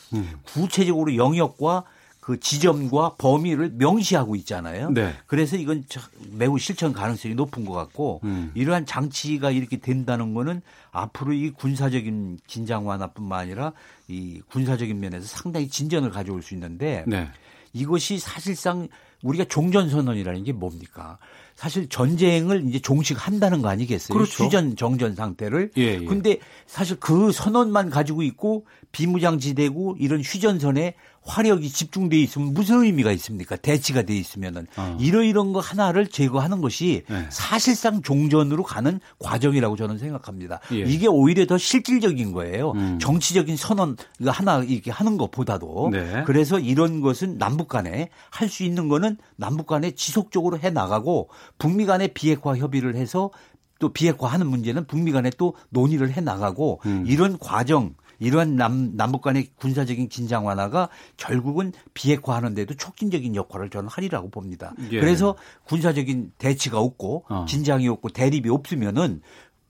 구체적으로 영역과 그 지점과 범위를 명시하고 있잖아요. 네. 그래서 이건 매우 실천 가능성이 높은 것 같고 이러한 장치가 이렇게 된다는 거는 앞으로 이 군사적인 긴장 완화뿐만 아니라 이 군사적인 면에서 상당히 진전을 가져올 수 있는데 네. 이것이 사실상 우리가 종전선언이라는 게 뭡니까? 사실 전쟁을 이제 종식한다는 거 아니겠어요? 그렇죠. 휴전 정전 상태를. 예, 예. 근데 사실 그 선언만 가지고 있고 비무장지대고 이런 휴전선에 화력이 집중돼 있으면 무슨 의미가 있습니까? 대치가 돼 있으면은 이런 거 하나를 제거하는 것이 예. 사실상 종전으로 가는 과정이라고 저는 생각합니다. 예. 이게 오히려 더 실질적인 거예요. 정치적인 선언 하나 이렇게 하는 것보다도 네. 그래서 이런 것은 남북 간에 할 수 있는 거는 남북 간에 지속적으로 해 나가고. 북미 간의 비핵화 협의를 해서 또 비핵화하는 문제는 북미 간에 또 논의를 해나가고 이런 과정, 이러한 남북 간의 군사적인 긴장 완화가 결국은 비핵화하는 데도 촉진적인 역할을 저는 하리라고 봅니다. 예. 그래서 군사적인 대치가 없고 긴장이 없고 대립이 없으면은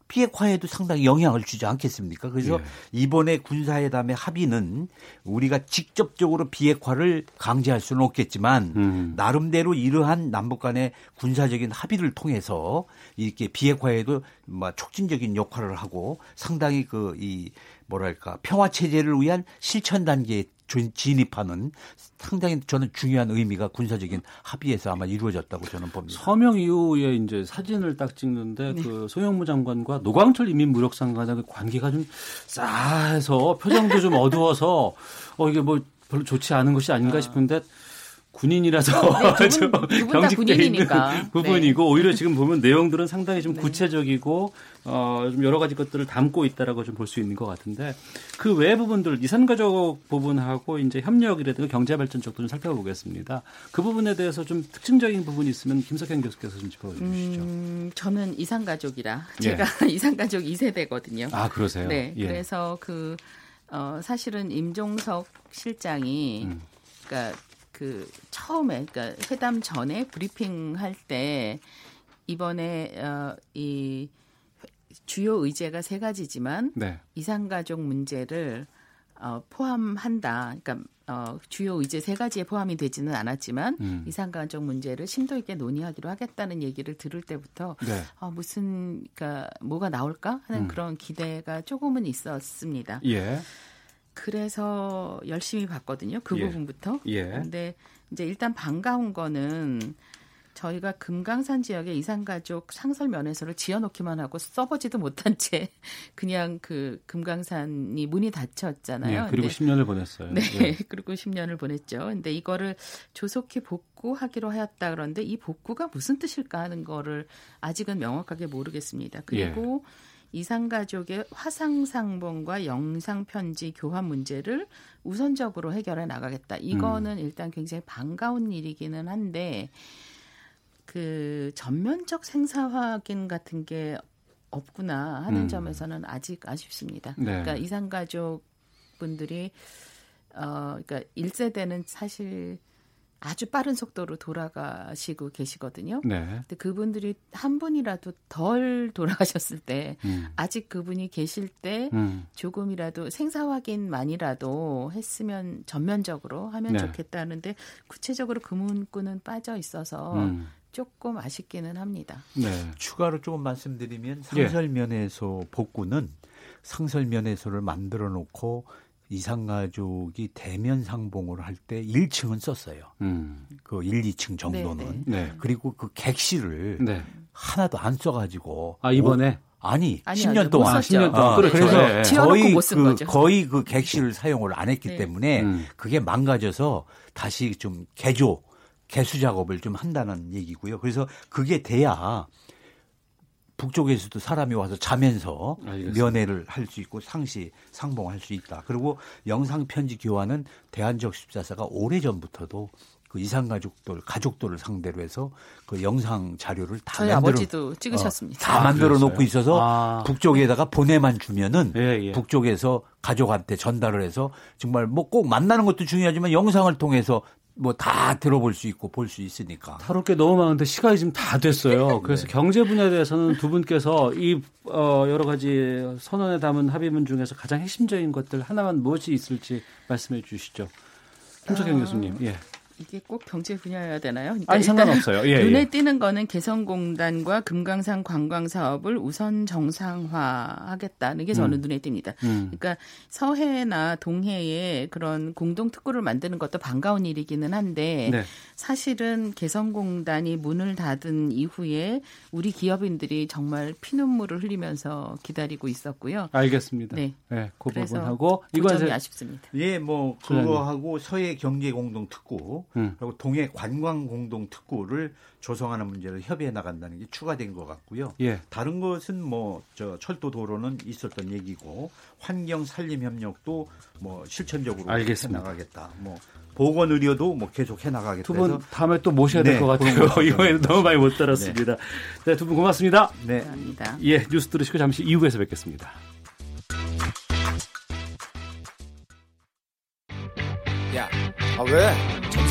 비핵화에도 상당히 영향을 주지 않겠습니까? 그래서 예. 이번에 군사회담의 합의는 우리가 직접적으로 비핵화를 강제할 수는 없겠지만 나름대로 이러한 남북 간의 군사적인 합의를 통해서 이렇게 비핵화에도 막 촉진적인 역할을 하고 상당히 그 이 뭐랄까 평화 체제를 위한 실천 단계에 진입하는 상당히 저는 중요한 의미가 군사적인 합의에서 아마 이루어졌다고 저는 봅니다. 서명 이후에 이제 사진을 딱 찍는데 네. 그 송영무 장관과 노광철 인민무역상관의 관계가 좀 싸해서 표정도 좀 어두워서 이게 뭐 별로 좋지 않은 것이 아닌가 싶은데 군인이라서 네, 경직돼 있는 부분이고 네. 오히려 지금 보면 내용들은 상당히 좀 네. 구체적이고 좀 여러 가지 것들을 담고 있다라고 좀 볼 수 있는 것 같은데 그 외 부분들 이산가족 부분하고 이제 협력이라든가 경제 발전 쪽도 좀 살펴보겠습니다. 그 부분에 대해서 좀 특징적인 부분이 있으면 김석현 교수께서 좀 짚어주시죠. 저는 이산가족이라 제가 예. 이산가족 2세대거든요. 아 그러세요? 네. 예. 그래서 사실은 임종석 실장이 그러니까 그 처음에 그러니까 회담 전에 브리핑할 때 이번에 이 주요 의제가 세 가지지만 네. 이산가족 문제를 포함한다. 그러니까 주요 의제 세 가지에 포함이 되지는 않았지만 이산가족 문제를 심도 있게 논의하기로 하겠다는 얘기를 들을 때부터 네. 무슨 그러니까 뭐가 나올까 하는 그런 기대가 조금은 있었습니다. 예. 그래서 열심히 봤거든요. 그 예. 부분부터. 그런데 예. 이제 일단 반가운 거는 저희가 금강산 지역의 이산가족 상설 면회소를 지어놓기만 하고 써보지도 못한 채 그냥 그 금강산이 문이 닫혔잖아요. 네, 그리고 10년을 보냈어요. 네, 네. 그리고 10년을 보냈죠. 근데 이거를 조속히 복구하기로 하였다 그런데 이 복구가 무슨 뜻일까 하는 거를 아직은 명확하게 모르겠습니다. 그리고 예. 이산가족의 화상상봉과 영상편지 교환 문제를 우선적으로 해결해 나가겠다. 이거는 일단 굉장히 반가운 일이기는 한데 그 전면적 생사 확인 같은 게 없구나 하는 점에서는 아직 아쉽습니다. 네. 그러니까 이산가족 분들이 그러니까 1세대는 사실 아주 빠른 속도로 돌아가시고 계시거든요. 네. 근데 그분들이 한 분이라도 덜 돌아가셨을 때 아직 그분이 계실 때 조금이라도 생사 확인만이라도 했으면 전면적으로 하면 네. 좋겠다는데 구체적으로 그 문구는 빠져 있어서 조금 아쉽기는 합니다. 네. 추가로 조금 말씀드리면 상설면회소 복구는 상설면회소를 만들어 놓고 이산가족이 대면 상봉을 할 때 1층은 썼어요. 그 1, 2층 정도는. 네. 그리고 그 객실을 네. 하나도 안 써가지고. 아, 이번에? 아니 10년 동안. 10년 동안. 그래서 거의 그 객실을 사용을 안 했기 네. 때문에 그게 망가져서 다시 좀 개수 작업을 좀 한다는 얘기고요. 그래서 그게 돼야 북쪽에서도 사람이 와서 자면서 알겠습니다. 면회를 할 수 있고 상봉할 수 있다. 그리고 영상 편지 교환은 대한적십자사가 오래전부터도 그 가족들을 상대로 해서 그 영상 자료를 다 저희 아버지도 찍으셨습니다. 다 만들어 놓고 있어서 북쪽에다가 보내만 주면은 북쪽에서 가족한테 전달을 해서 정말 뭐 꼭 만나는 것도 중요하지만 영상을 통해서 뭐 다 들어볼 수 있고 볼 수 있으니까. 다룰 게 너무 많은데 시간이 지금 다 됐어요. 그래서 네. 경제 분야에 대해서는 두 분께서 이 여러 가지 선언에 담은 합의문 중에서 가장 핵심적인 것들 하나만 무엇이 있을지 말씀해 주시죠. 홍석영 교수님. 예. 이게 꼭 경제 분야여야 되나요? 그러니까 아니 상관없어요. 예, 눈에 띄는 거는 개성공단과 금강산 관광 사업을 우선 정상화하겠다는 게 저는 눈에 띕니다. 그러니까 서해나 동해에 그런 공동 특구를 만드는 것도 반가운 일이기는 한데 네. 사실은 개성공단이 문을 닫은 이후에 우리 기업인들이 정말 피눈물을 흘리면서 기다리고 있었고요. 알겠습니다. 네, 네 그 부분하고 이관세 아쉽습니다. 예, 뭐 그거하고 서해 경제 공동 특구. 그리고 동해 관광 공동 특구를 조성하는 문제를 협의해 나간다는 게 추가된 것 같고요. 예. 다른 것은 뭐 저 철도 도로는 있었던 얘기고 환경 산림 협력도 뭐 실천적으로 해 나가겠다. 뭐 보건 의료도 뭐 계속 해 나가겠다. 두 분 다음에 또 모셔야 될 것 같아요. 이번에는 너무 많이 못 들었습니다. 네, 두 분 고맙습니다. 네, 감사합니다. 예, 뉴스 들으시고 잠시 2부에서 뵙겠습니다. 야, 아 왜?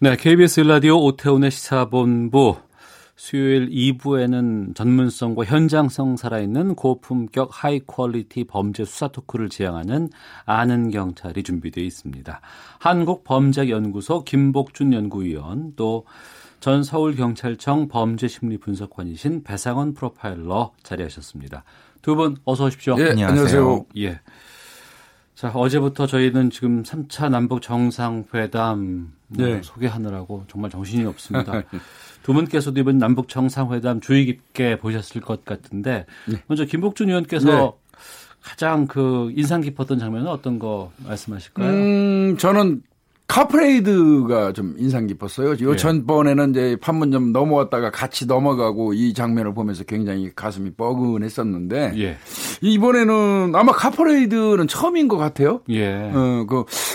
네, KBS 1라디오 오태훈의 시사본부 수요일 2부에는 전문성과 현장성 살아있는 고품격 하이퀄리티 범죄 수사 토크를 지향하는 아는 경찰이 준비되어 있습니다. 한국범죄연구소 김복준 연구위원 또 전 서울경찰청 범죄심리분석관이신 배상원 프로파일러 자리하셨습니다. 두 분 어서 오십시오. 예, 안녕하세요. 예. 자, 어제부터 저희는 지금 3차 남북 정상회담 네. 소개하느라고 정말 정신이 없습니다. 두 분께서도 이번 남북 정상회담 주의 깊게 보셨을 것 같은데 네. 먼저 김복준 의원께서 네. 가장 그 인상 깊었던 장면은 어떤 거 말씀하실까요? 저는 카프레이드가 좀 인상 깊었어요. 요 전번에는 이제 판문점 넘어왔다가 같이 넘어가고 이 장면을 보면서 굉장히 가슴이 뻐근했었는데 예. 이번에는 아마 카프레이드는 처음인 것 같아요. 예.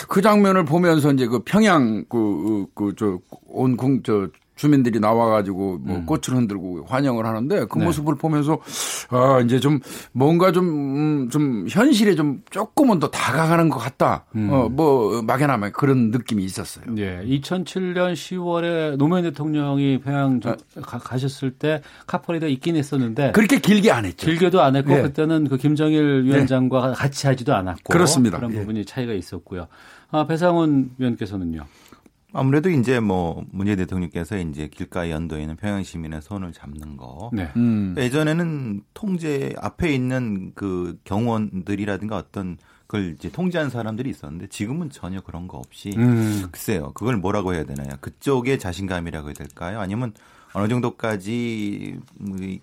그 장면을 보면서 이제 그 평양 주민들이 나와가지고 뭐 꽃을 흔들고 환영을 하는데 그 모습을 보면서 아 이제 좀 뭔가 좀 현실에 좀 조금은 더 다가가는 것 같다. 막연하면 그런 느낌이 있었어요. 예, 2007년 10월에 노무현 대통령이 평양 가셨을 때 카프레이드가 있긴 했었는데 그렇게 길게 안 했죠. 길게도 안 했고 예. 그때는 그 김정일 위원장과 예. 같이 하지도 않았고 그렇습니다. 그런 부분이 예. 차이가 있었고요. 아, 배상원 위원께서는요. 아무래도 이제 뭐 문재인 대통령께서 이제 길가에 연도에 있는 평양 시민의 손을 잡는 거. 네. 예전에는 통제 앞에 있는 그 경호원들이라든가 어떤 그걸 이제 통제한 사람들이 있었는데 지금은 전혀 그런 거 없이 글쎄요. 그걸 뭐라고 해야 되나요? 그쪽의 자신감이라고 해야 될까요? 아니면 어느 정도까지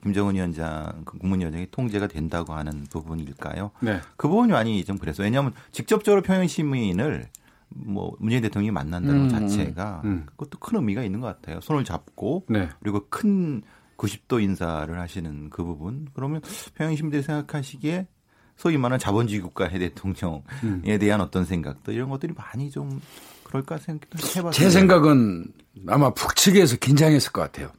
김정은 위원장, 국무위원장이 통제가 된다고 하는 부분일까요? 네. 그 부분이 많이 좀 그래서 왜냐하면 직접적으로 평양 시민을 뭐 문재인 대통령이 만난다는 것 자체가 그것도 큰 의미가 있는 것 같아요. 손을 잡고 네. 그리고 큰 90도 인사를 하시는 그 부분. 그러면 평양 시민들이 생각하시기에 소위 말하는 자본주의 국가의 대통령에 대한 어떤 생각도 이런 것들이 많이 좀 그럴까 생각해봤어요. 제 생각은 아마 북측에서 긴장했을 것 같아요.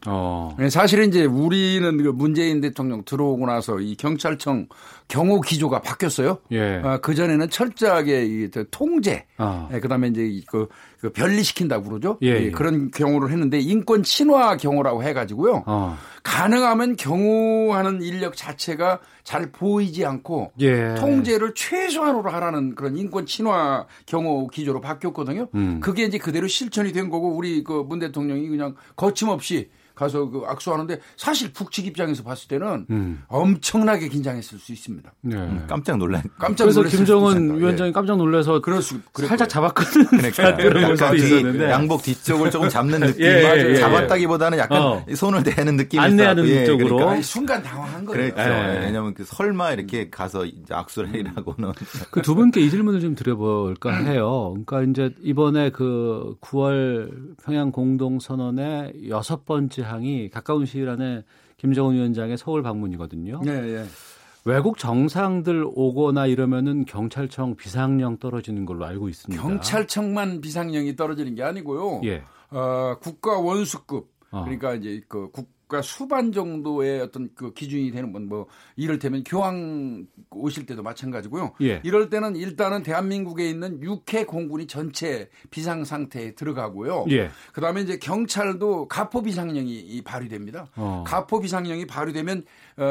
사실은 이제 우리는 문재인 대통령 들어오고 나서 이 경찰청 경호 기조가 바뀌었어요. 예. 그 전에는 철저하게 통제, 그다음에 이제 그 변리시킨다고 그러죠. 예, 예. 그런 경호를 했는데 인권 친화 경호라고 해가지고요. 가능하면 경호하는 인력 자체가 잘 보이지 않고 예. 통제를 최소한으로 하라는 그런 인권 친화 경호 기조로 바뀌었거든요. 그게 이제 그대로 실천이 된 거고 우리 그 문 대통령이 그냥 거침없이 가서 그 악수하는데 사실 북측 입장에서 봤을 때는 엄청나게 긴장했을 수 있습니다. 네. 깜짝 놀랐어요. 그래서 김정은 위원장이 깜짝 놀라서 살짝 잡았거든요. 그러니까 그런 모습이 있었는데 양복 뒤쪽을 조금 잡는 느낌. 예. 잡았다기보다는 약간 손을 대는 느낌이 안내하는 쪽으로. 그러니까 순간 당황한 거예요. 그렇죠. 예. 왜냐하면 설마 이렇게 가서 이제 악수를 하라고는. 그 두 분께 이 질문을 좀 드려볼까 해요. 그러니까 이제 이번에 그 9월 평양 공동선언의 6번째 항이 가까운 시일 안에 김정은 위원장의 서울 방문이거든요. 네, 예. 외국 정상들 오거나 이러면은 경찰청 비상령 떨어지는 걸로 알고 있습니다. 경찰청만 비상령이 떨어지는 게 아니고요. 예. 국가 원수급 그러니까 이제 그 국가 수반 정도의 어떤 그 기준이 되는 뭐 이를테면 교황 오실 때도 마찬가지고요. 예. 이럴 때는 일단은 대한민국에 있는 육해 공군이 전체 비상 상태에 들어가고요. 예. 그다음에 이제 경찰도 가포 비상령이 발효됩니다. 가포 비상령이 발효되면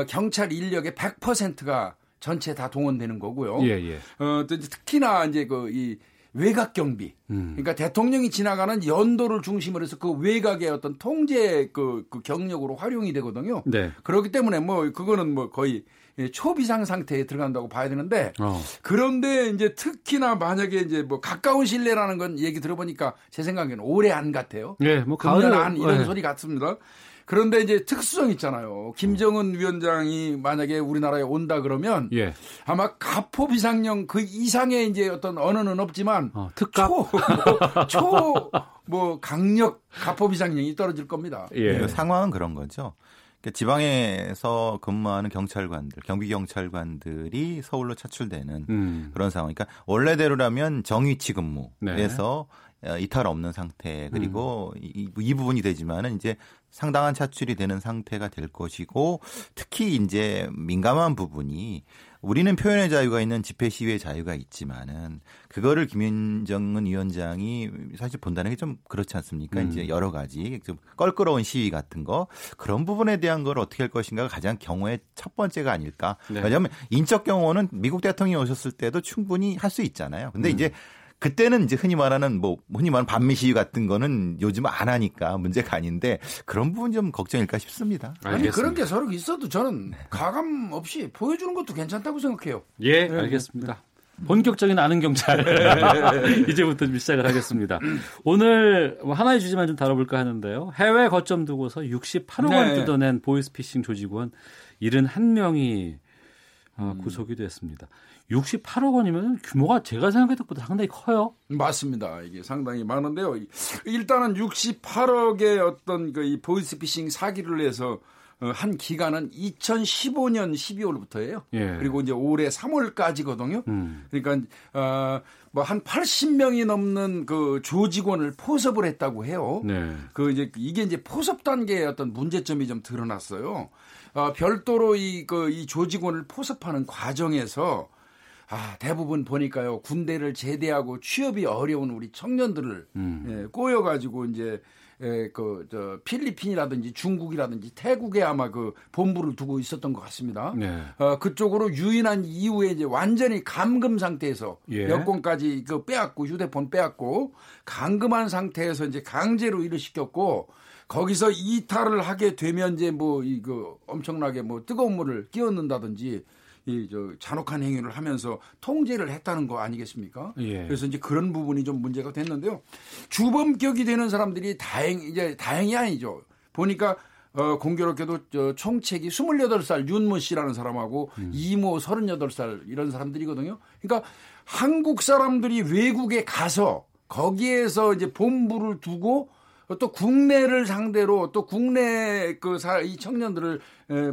경찰 인력의 100%가 전체 다 동원되는 거고요. 예. 또 이제 특히나 이제 이 외곽 경비. 그러니까 대통령이 지나가는 연도를 중심으로 해서 그 외곽의 어떤 통제 그 경력으로 활용이 되거든요. 네. 그렇기 때문에 뭐 그거는 뭐 거의 초비상 상태에 들어간다고 봐야 되는데 그런데 이제 특히나 만약에 이제 뭐 가까운 실내라는 건 얘기 들어보니까 제 생각에는 올해 안 같아요. 네, 뭐 금년 안 이런 소리 같습니다. 그런데 이제 특수성 있잖아요. 김정은 위원장이 만약에 우리나라에 온다 그러면 예. 아마 가포 비상령 그 이상의 이제 어떤 언어는 없지만 특갑 강력 가포 비상령이 떨어질 겁니다. 예. 상황은 그런 거죠. 그러니까 지방에서 근무하는 경찰관들, 경비 경찰관들이 서울로 차출되는 그런 상황. 그러니까 원래대로라면 정위치 근무에서 이탈 없는 상태 그리고 이 부분이 되지만은 이제 상당한 차출이 되는 상태가 될 것이고 특히 이제 민감한 부분이 우리는 표현의 자유가 있는 집회 시위의 자유가 있지만은 그거를 김정은 위원장이 사실 본다는 게 좀 그렇지 않습니까? 이제 여러 가지 좀 껄끄러운 시위 같은 거 그런 부분에 대한 걸 어떻게 할 것인가가 가장 경호의 첫 번째가 아닐까? 네. 왜냐하면 인적 경호는 미국 대통령이 오셨을 때도 충분히 할 수 있잖아요. 근데 이제 그때는 이제 흔히 말하는 반미 시위 같은 거는 요즘 안 하니까 문제가 아닌데 그런 부분 좀 걱정일까 싶습니다. 알겠습니다. 아니 그런 게 서로 있어도 저는 가감 없이 보여주는 것도 괜찮다고 생각해요. 예, 알겠습니다. 본격적인 아는 경찰 이제부터 시작을 하겠습니다. 오늘 하나의 주제만 좀 다뤄볼까 하는데요. 해외 거점 두고서 68억 원 뜯어낸 보이스피싱 조직원 71명이 구속이 됐습니다. 68억 원이면 규모가 제가 생각했던 것보다 상당히 커요. 맞습니다. 이게 상당히 많은데요. 일단은 68억의 어떤 그 이 보이스피싱 사기를 해서 한 기간은 2015년 12월부터예요. 예. 그리고 이제 올해 3월까지거든요. 그러니까 뭐 한 80명이 넘는 그 조직원을 포섭을 했다고 해요. 네. 그 이제 이게 이제 포섭 단계의 어떤 문제점이 좀 드러났어요. 별도로 이 조직원을 포섭하는 과정에서 대부분 보니까요 군대를 제대하고 취업이 어려운 우리 청년들을 예, 꼬여가지고 이제. 예, 필리핀이라든지 중국이라든지 태국에 아마 그 본부를 두고 있었던 것 같습니다. 네. 그쪽으로 유인한 이후에 이제 완전히 감금 상태에서 예. 여권까지 그 빼앗고 휴대폰 빼앗고 감금한 상태에서 이제 강제로 일을 시켰고 거기서 이탈을 하게 되면 이제 뭐 이거 엄청나게 뭐 뜨거운 물을 끼얹는다든지 잔혹한 행위를 하면서 통제를 했다는 거 아니겠습니까? 예. 그래서 이제 그런 부분이 좀 문제가 됐는데요. 주범격이 되는 사람들이 다행이 아니죠. 보니까 공교롭게도 총책이 28살 윤모 씨라는 사람하고 이모 38살 이런 사람들이거든요. 그러니까 한국 사람들이 외국에 가서 거기에서 이제 본부를 두고 또 국내를 상대로 또 국내 이 청년들을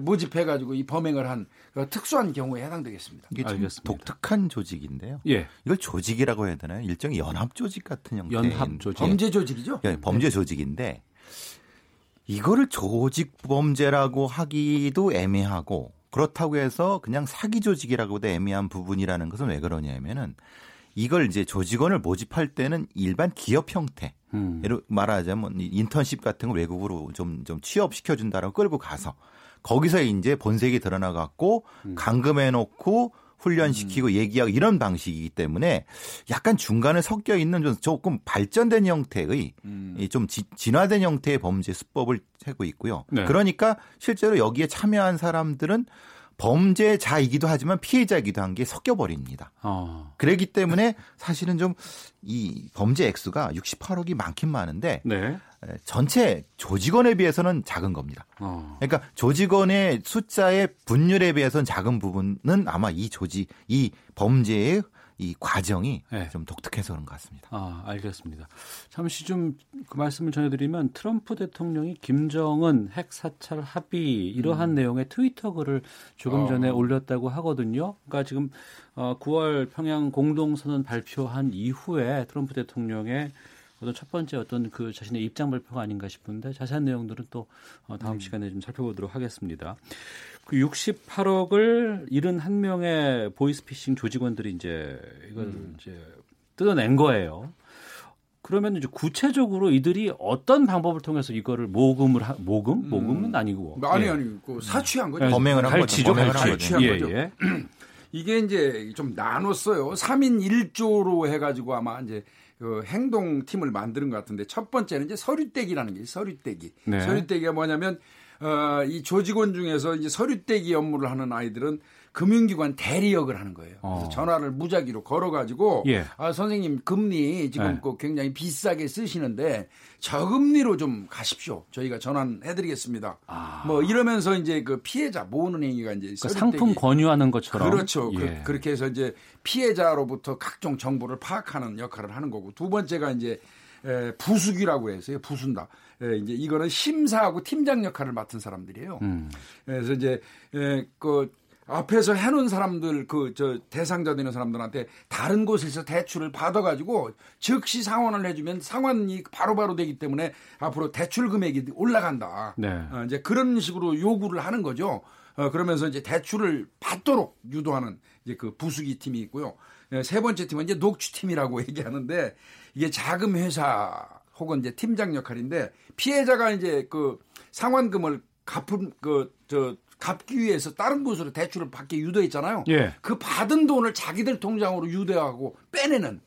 모집해가지고 이 범행을 한 특수한 경우에 해당되겠습니다. 이게 좀 독특한 조직인데요. 예. 이걸 조직이라고 해야 되나요? 일종의 연합 조직 같은 형태의 연합조직. 범죄 조직이죠? 예, 범죄 조직인데 이거를 조직 범죄라고 하기도 애매하고 그렇다고 해서 그냥 사기 조직이라고도 애매한 부분이라는 것은 왜 그러냐면은 이걸 이제 조직원을 모집할 때는 일반 기업 형태, 예를 말하자면 인턴십 같은 거 외국으로 좀 취업시켜준다라고 끌고 가서 거기서 이제 본색이 드러나갖고 감금해놓고 훈련시키고 얘기하고 이런 방식이기 때문에 약간 중간에 섞여 있는 좀 조금 발전된 형태의 좀 진화된 형태의 범죄 수법을 하고 있고요. 네. 그러니까 실제로 여기에 참여한 사람들은 범죄자이기도 하지만 피해자이기도 한 게 섞여버립니다. 그렇기 때문에 사실은 좀 이 범죄 액수가 68억이 많긴 많은데 네. 전체 조직원에 비해서는 작은 겁니다. 그러니까 조직원의 숫자의 분율에 비해서는 작은 부분은 아마 이 범죄의 이 과정이 네. 좀 독특해서 그런 것 같습니다. 알겠습니다. 잠시 좀 그 말씀을 전해드리면 트럼프 대통령이 김정은 핵 사찰 합의 이러한 내용의 트위터 글을 조금 전에 올렸다고 하거든요. 그러니까 지금 9월 평양 공동선언 발표한 이후에 트럼프 대통령의 어떤 첫 번째 어떤 그 자신의 입장 발표가 아닌가 싶은데 자세한 내용들은 또 다음 시간에 좀 살펴보도록 하겠습니다. 그 68억을 71명의 보이스피싱 조직원들이 이제 이걸 이제 뜯어낸 거예요. 그러면 이제 구체적으로 이들이 어떤 방법을 통해서 이거를 모금은 아니고 아니고 사취한 거죠. 범행을 한 거죠. 갈취한 거죠. 예. 이게 이제 좀 나눴어요. 3인 1조로 해가지고 아마 이제. 그 행동팀을 만드는 것 같은데 첫 번째는 이제 서류떼기라는 게 서류떼기. 네. 서류떼기가 뭐냐면 이 조직원 중에서 이제 서류떼기 업무를 하는 아이들은 금융기관 대리역을 하는 거예요. 그래서 전화를 무작위로 걸어가지고 예. 선생님 금리 지금 네. 굉장히 비싸게 쓰시는데 저금리로 좀 가십시오. 저희가 전환해드리겠습니다. 뭐 이러면서 이제 그 피해자 모으는 행위가 이제 그러니까 상품 권유하는 것처럼 그렇죠. 예. 그렇게 해서 이제 피해자로부터 각종 정보를 파악하는 역할을 하는 거고 두 번째가 이제 부수기라고 해서요. 부순다. 이제 이거는 심사하고 팀장 역할을 맡은 사람들이에요. 그래서 이제 앞에서 해놓은 사람들, 대상자 되는 사람들한테 다른 곳에서 대출을 받아가지고 즉시 상환을 해주면 상환이 바로바로 되기 때문에 앞으로 대출 금액이 올라간다. 네. 이제 그런 식으로 요구를 하는 거죠. 그러면서 이제 대출을 받도록 유도하는 이제 그 부수기 팀이 있고요. 세 번째 팀은 이제 녹취팀이라고 얘기하는데 이게 자금회사 혹은 이제 팀장 역할인데 피해자가 이제 그 상환금을 갚은 갚기 위해서 다른 곳으로 대출을 받게 유도했잖아요. 예. 그 받은 돈을 자기들 통장으로 유도하고 빼내는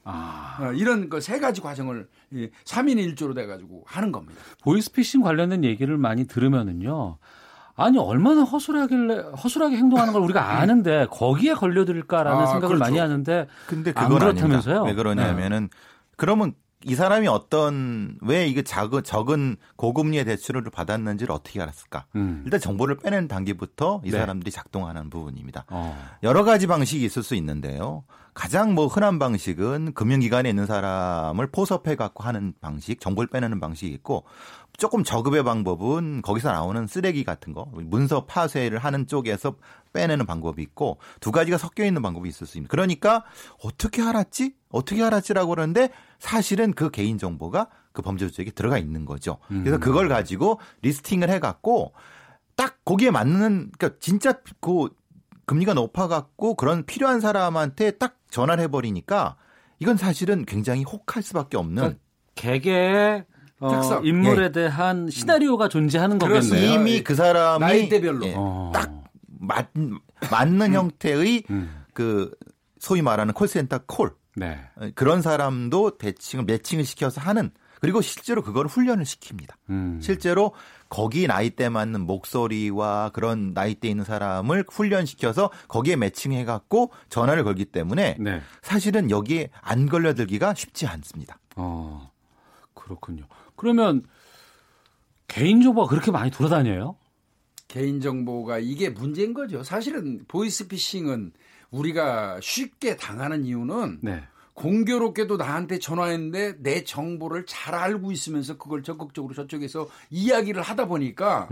이런 세 가지 과정을 3인 1조로 돼가지고 하는 겁니다. 보이스피싱 관련된 얘기를 많이 들으면은요. 아니 얼마나 허술하게 행동하는 걸 우리가 아는데 거기에 걸려들까라는 생각을 그렇죠. 많이 하는데 근데 그건 안 그렇다면서요. 아닙니다. 왜 그러냐면은 그러면 이 사람이 어떤 왜 이게 적은 고금리의 대출을 받았는지를 어떻게 알았을까? 일단 정보를 빼낸 단계부터 이 사람들이 작동하는 부분입니다. 여러 가지 방식이 있을 수 있는데요. 가장 흔한 방식은 금융기관에 있는 사람을 포섭해 갖고 하는 방식, 정보를 빼내는 방식이 있고, 조금 저급의 방법은 거기서 나오는 쓰레기 같은 거, 문서 파쇄를 하는 쪽에서 빼내는 방법이 있고, 두 가지가 섞여 있는 방법이 있을 수 있습니다. 그러니까 어떻게 알았지? 어떻게 알았지라고 그러는데 사실은 그 개인정보가 그 범죄조직에 들어가 있는 거죠. 그래서 그걸 가지고 리스팅을 해갖고 딱 거기에 맞는, 그러니까 진짜 그 금리가 높아갖고 그런 필요한 사람한테 딱 전화를 해버리니까 이건 사실은 굉장히 혹할 수밖에 없는. 개개의 인물에 대한 시나리오가 존재하는 거겠네요. 이미 그 사람이 나이대별로 딱 맞는 형태의 그 소위 말하는 콜센터 콜. 그런 사람도 대칭을 매칭을 시켜서 하는, 그리고 실제로 그걸 훈련을 시킵니다. 실제로 거기 나이대 맞는 목소리와 그런 나이대 있는 사람을 훈련시켜서 거기에 매칭해갖고 전화를 걸기 때문에 사실은 여기에 안 걸려들기가 쉽지 않습니다. 그렇군요. 그러면 개인정보가 그렇게 많이 돌아다녀요? 개인정보가 이게 문제인 거죠. 사실은 보이스피싱은 우리가 쉽게 당하는 이유는 공교롭게도 나한테 전화했는데 내 정보를 잘 알고 있으면서 그걸 적극적으로 저쪽에서 이야기를 하다 보니까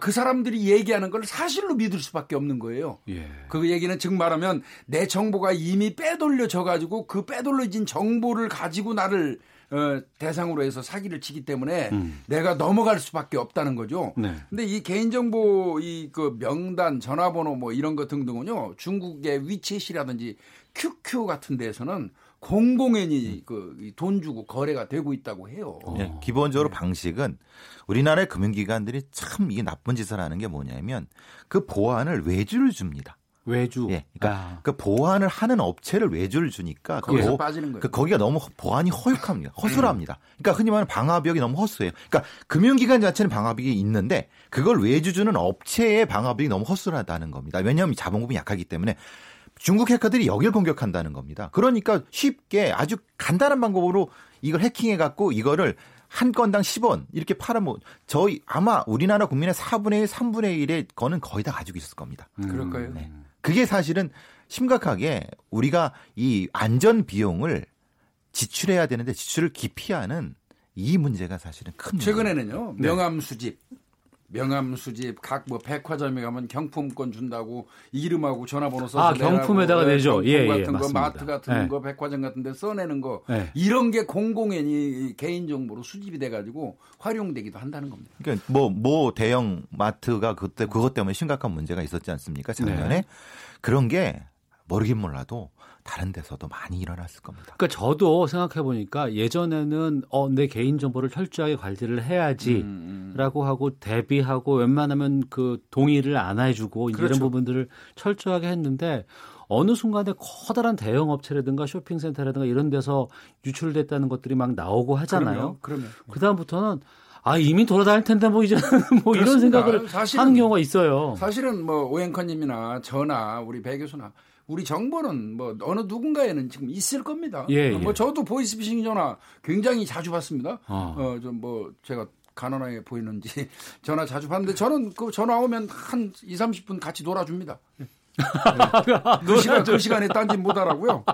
그 사람들이 얘기하는 걸 사실로 믿을 수밖에 없는 거예요. 그 얘기는 즉 말하면 내 정보가 이미 빼돌려져 가지고 그 빼돌려진 정보를 가지고 나를 대상으로 해서 사기를 치기 때문에 내가 넘어갈 수밖에 없다는 거죠. 근데 이 개인정보 이 그 명단, 전화번호 뭐 이런 것 등등은요, 중국의 위챗이라든지 QQ 같은 데에서는 공공연히 그 돈 주고 거래가 되고 있다고 해요. 기본적으로 방식은 우리나라의 금융기관들이 참 이게 나쁜 짓을 하는 게 뭐냐면 그 보안을 외주를 줍니다. 외주. 그러니까 그 보안을 하는 업체를 외주를 주니까 거기서 빠지는 거예요. 거기가 너무 보안이 허술합니다. 허술합니다. 그러니까 흔히 말하는 방화벽이 너무 허술해요. 그러니까 금융기관 자체는 방화벽이 있는데 그걸 외주 주는 업체의 방화벽이 너무 허술하다는 겁니다. 왜냐하면 자본금이 약하기 때문에 중국 해커들이 여기를 공격한다는 겁니다. 그러니까 쉽게 아주 간단한 방법으로 이걸 해킹해갖고 이거를 한 건당 10원 이렇게 팔아먹, 저희 아마 우리나라 국민의 4분의 1, 3분의 1의 거는 거의 다 가지고 있을 겁니다. 그럴까요? 그게 사실은 심각하게 우리가 이 안전 비용을 지출해야 되는데 지출을 기피하는 이 문제가 사실은 큰 문제예요. 최근에는요. 명함 수집 각 뭐 백화점에 가면 경품권 준다고 이름하고 전화번호 써서 경품에다가 내죠. 같은 거, 마트 같은 거, 백화점 같은 데 써내는 거 이런 게 공공연히 개인 정보로 수집이 돼 가지고 활용되기도 한다는 겁니다. 그러니까 뭐 대형 마트가 그것 때문에 심각한 문제가 있었지 않습니까? 작년에. 그런 게 모르긴 몰라도 다른 데서도 많이 일어났을 겁니다. 그러니까 저도 생각해 보니까 예전에는 내 개인 정보를 철저하게 관리를 해야지라고 하고 대비하고 웬만하면 그 동의를 안 해주고 이런 부분들을 철저하게 했는데 어느 순간에 커다란 대형 업체라든가 쇼핑센터라든가 이런 데서 유출됐다는 것들이 막 나오고 하잖아요. 그러면 그 다음부터는 이미 돌아다닐 텐데 뭐 이제는 뭐 이런 생각을 하는 경우가 있어요. 사실은 뭐 오앵커님이나 저나 우리 배 교수나 우리 정보는 뭐 어느 누군가에는 지금 있을 겁니다. 뭐 저도 보이스피싱 전화 굉장히 자주 받습니다. 좀 뭐 제가 가난하게 보이는지 전화 자주 받는데 저는 그 전화 오면 한 2, 30분 같이 놀아줍니다. 그 시간에 딴 짓 못 하라고요.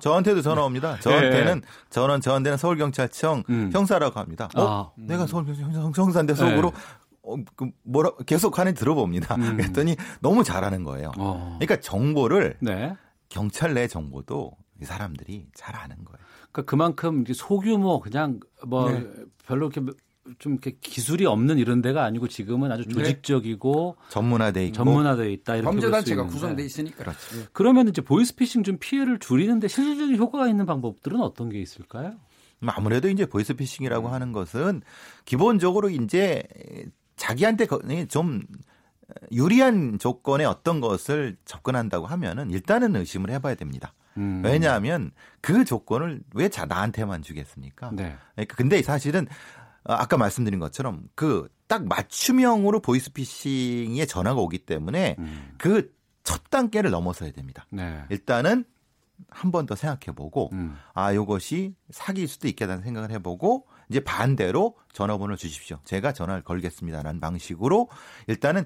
저한테도 전화 옵니다. 저한테는 서울경찰청 형사라고 합니다. 내가 서울경찰청 형사인데 속으로 계속 하는 들어봅니다. 그랬더니 너무 잘하는 거예요. 그러니까 정보를 경찰 내 정보도 이 사람들이 잘 아는 거예요. 그러니까 그만큼 소규모 그냥 뭐 별로 이렇게 좀 이렇게 기술이 없는 이런 데가 아니고 지금은 아주 조직적이고 전문화돼 있다. 이렇게 범죄 단체가 구성돼 있으니까. 그렇죠. 그러면 이제 보이스피싱 좀 피해를 줄이는데 실질적인 효과가 있는 방법들은 어떤 게 있을까요? 아무래도 이제 보이스피싱이라고 하는 것은 기본적으로 이제 자기한테 좀 유리한 조건의 어떤 것을 접근한다고 하면은 일단은 의심을 해봐야 됩니다. 왜냐하면 그 조건을 왜 나한테만 주겠습니까? 근데 사실은 아까 말씀드린 것처럼 그 딱 맞춤형으로 보이스피싱에 전화가 오기 때문에 그 첫 단계를 넘어서야 됩니다. 일단은 한 번 더 생각해보고 아, 이것이 사기일 수도 있겠다는 생각을 해보고 이제 반대로 전화번호 주십시오. 제가 전화를 걸겠습니다라는 방식으로 일단은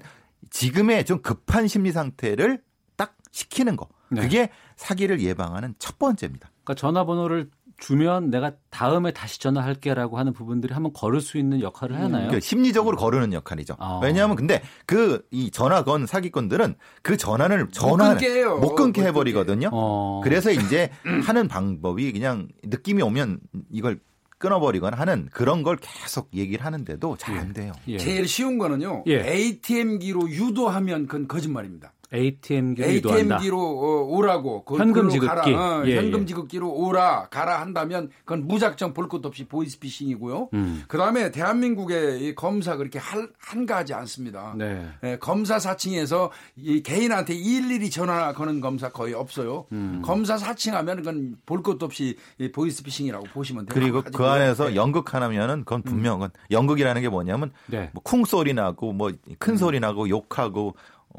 지금의 좀 급한 심리 상태를 딱 시키는 거. 네. 그게 사기를 예방하는 첫 번째입니다. 그러니까 전화번호를 주면 내가 다음에 다시 전화할게라고 하는 부분들이 한번 걸을 수 있는 역할을 하나요? 그러니까 심리적으로 거르는 역할이죠. 아. 왜냐하면 근데 그 이 전화 건 사기꾼들은 그 전화를 못 끊게 해버리거든요. 그래서 이제 하는 방법이 그냥 느낌이 오면 이걸 끊어버리거나 하는 그런 걸 계속 얘기를 하는데도 잘 안 돼요. 예. 제일 쉬운 거는요. 예. ATM기로 유도하면 그건 거짓말입니다. ATM기로 오라고 현금지급기 가라, 예, 현금지급기로 오라 가라 한다면 그건 무작정 볼 것도 없이 보이스피싱이고요. 그다음에 대한민국의 검사 그렇게 한가하지 않습니다. 네. 예, 검사 사칭에서 이 개인한테 일일이 전화 거는 검사 거의 없어요. 검사 사칭하면 그건 볼 것도 없이 보이스피싱이라고 보시면 돼요. 그리고 그 안에서 연극 하나면은 그건 분명은 연극이라는 게 뭐냐면 네. 뭐 쿵소리 나고 뭐 큰 소리 나고 욕하고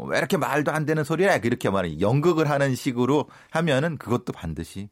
왜 이렇게 말도 안 되는 소리야? 이렇게 말해. 연극을 하는 식으로 하면은 그것도 반드시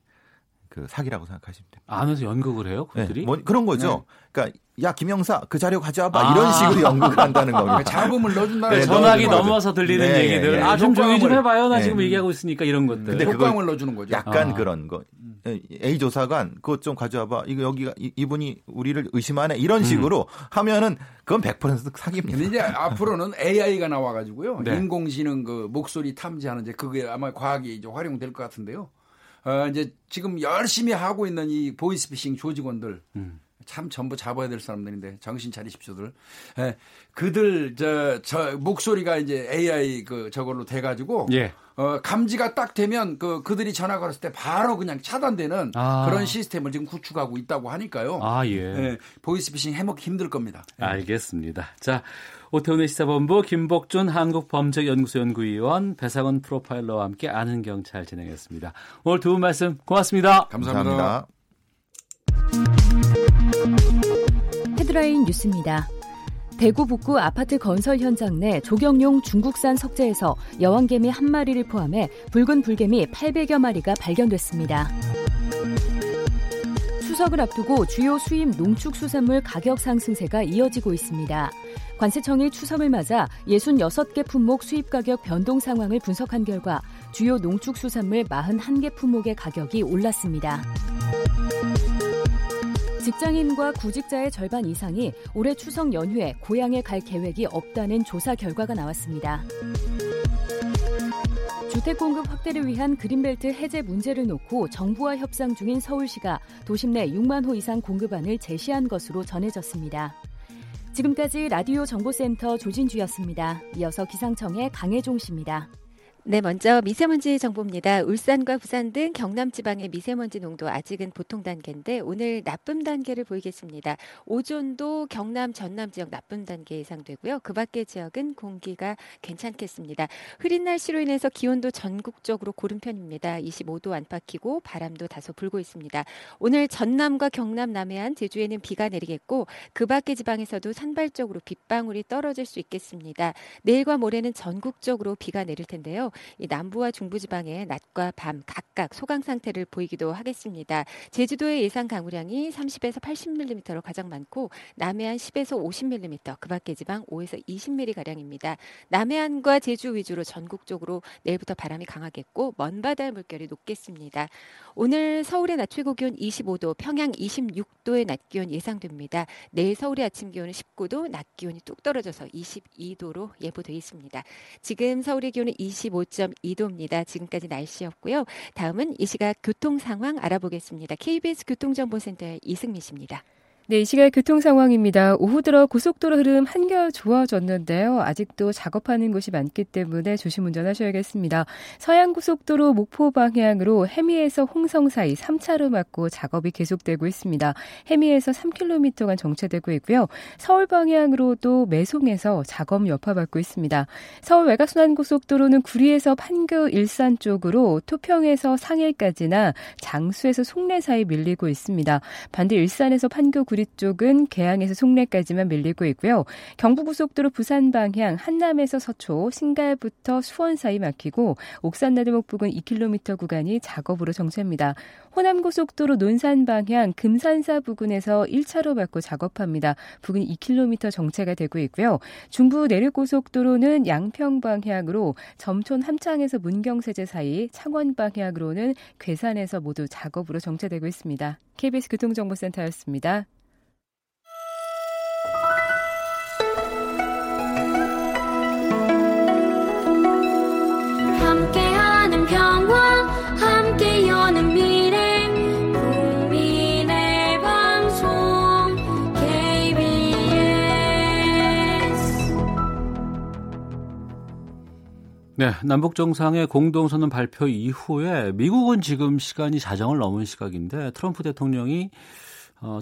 그 사기라고 생각하시면 됩니다. 안에서 연극을 해요? 그들이? 네. 뭐 그런 거죠. 네. 그러니까 야, 김영사, 그 자료 가져와봐. 아. 이런 식으로 연극을 한다는 겁니다. 잡음을 넣어준다는 네, 전화기 넘어서 들리는 네, 얘기들. 네, 네. 아, 좀 조용히 좀 해봐요. 나 네. 지금 얘기하고 있으니까 이런 것들. 효과음을 넣어주는 거죠. 약간 그런 거. A 조사관, 그것 좀 가져와봐. 이거 여기가 이분이 우리를 의심하네. 이런 식으로 하면은 그건 100% 사기입니다. 이제 앞으로는 AI가 나와가지고요. 네. 인공지능 그 목소리 탐지하는 이제 그게 아마 과학이 이제 활용될 것 같은데요. 이제 지금 열심히 하고 있는 이 보이스피싱 조직원들. 참 전부 잡아야 될 사람들인데 정신 차리십시오들. 예, 그들 저 목소리가 이제 AI 그 저걸로 돼가지고 예. 감지가 딱 되면 그들이 전화 걸었을 때 바로 그냥 차단되는 그런 시스템을 지금 구축하고 있다고 하니까요. 아 예. 예 보이스피싱 해먹기 힘들 겁니다. 예. 알겠습니다. 자 오태훈의 시사본부 김복준 한국범죄연구소 연구위원 배상원 프로파일러와 함께 아는 경찰 진행했습니다. 오늘 두 분 말씀 고맙습니다. 감사합니다. 헤드라인 뉴스입니다. 대구 북구 아파트 건설 현장 내 조경용 중국산 석재에서 여왕개미 한 마리를 포함해 붉은 불개미 800여 마리가 발견됐습니다. 추석을 앞두고 주요 수입 농축수산물 가격 상승세가 이어지고 있습니다. 관세청이 추석을 맞아 66개 품목 수입 가격 변동 상황을 분석한 결과 주요 농축수산물 41개 품목의 가격이 올랐습니다. 직장인과 구직자의 절반 이상이 올해 추석 연휴에 고향에 갈 계획이 없다는 조사 결과가 나왔습니다. 주택 공급 확대를 위한 그린벨트 해제 문제를 놓고 정부와 협상 중인 서울시가 도심 내 6만 호 이상 공급안을 제시한 것으로 전해졌습니다. 지금까지 라디오 정보센터 조진주였습니다. 이어서 기상청의 강혜종 씨입니다. 네, 먼저 미세먼지 정보입니다. 울산과 부산 등 경남 지방의 미세먼지 농도 아직은 보통 단계인데 오늘 나쁨 단계를 보이겠습니다. 오존도 경남, 전남 지역 나쁨 단계 예상되고요. 그 밖의 지역은 공기가 괜찮겠습니다. 흐린 날씨로 인해서 기온도 전국적으로 고른 편입니다. 25도 안팎이고 바람도 다소 불고 있습니다. 오늘 전남과 경남 남해안, 제주에는 비가 내리겠고 그 밖의 지방에서도 산발적으로 빗방울이 떨어질 수 있겠습니다. 내일과 모레는 전국적으로 비가 내릴 텐데요. 이 남부와 중부지방에 낮과 밤 각각 소강 상태를 보이기도 하겠습니다. 제주도의 예상 강우량이 30에서 80mm로 가장 많고 남해안 10에서 50mm, 그 밖의 지방 5에서 20mm가량입니다. 남해안과 제주 위주로 전국적으로 내일부터 바람이 강하겠고 먼바다의 물결이 높겠습니다. 오늘 서울의 낮 최고기온 25도, 평양 26도의 낮 기온 예상됩니다. 내일 서울의 아침 기온은 19도, 낮 기온이 뚝 떨어져서 22도로 예보되어 있습니다. 지금 서울의 기온은 25.2도입니다. 지금까지 날씨였고요. 다음은 이 시각 교통 상황 알아보겠습니다. KBS 교통정보센터의 이승미 씨입니다. 네, 이 시각 교통 상황입니다. 오후 들어 고속도로 흐름 한결 좋아졌는데요. 아직도 작업하는 곳이 많기 때문에 조심 운전하셔야겠습니다. 서해안고속도로 목포 방향으로 해미에서 홍성 사이 3차로 막고 작업이 계속되고 있습니다. 해미에서 3km간 정체되고 있고요. 서울 방향으로도 매송에서 작업 여파받고 있습니다. 서울 외곽순환고속도로는 구리에서 판교 일산 쪽으로 토평에서 상해까지나 장수에서 송내 사이 밀리고 있습니다. 반대 일산에서 판교 구리 구리 쪽은 개항에서 송내까지만 밀리고 있고요. 경부고속도로 부산 방향 한남에서 서초, 신갈부터 수원 사이 막히고 옥산나들목 부근 2km 구간이 작업으로 정체입니다. 호남고속도로 논산 방향 금산사 부근에서 1차로 막고 작업합니다. 부근 2km 정체가 되고 있고요. 중부 내륙고속도로는 양평 방향으로 점촌 함창에서 문경세제 사이, 창원 방향으로는 괴산에서 모두 작업으로 정체되고 있습니다. KBS 교통정보센터였습니다. 함께하는 평화, 함께 여는 미래, 국민의 방송 KBS. 네, 남북정상의 공동선언 발표 이후에 미국은 지금 시간이 자정을 넘은 시각인데 트럼프 대통령이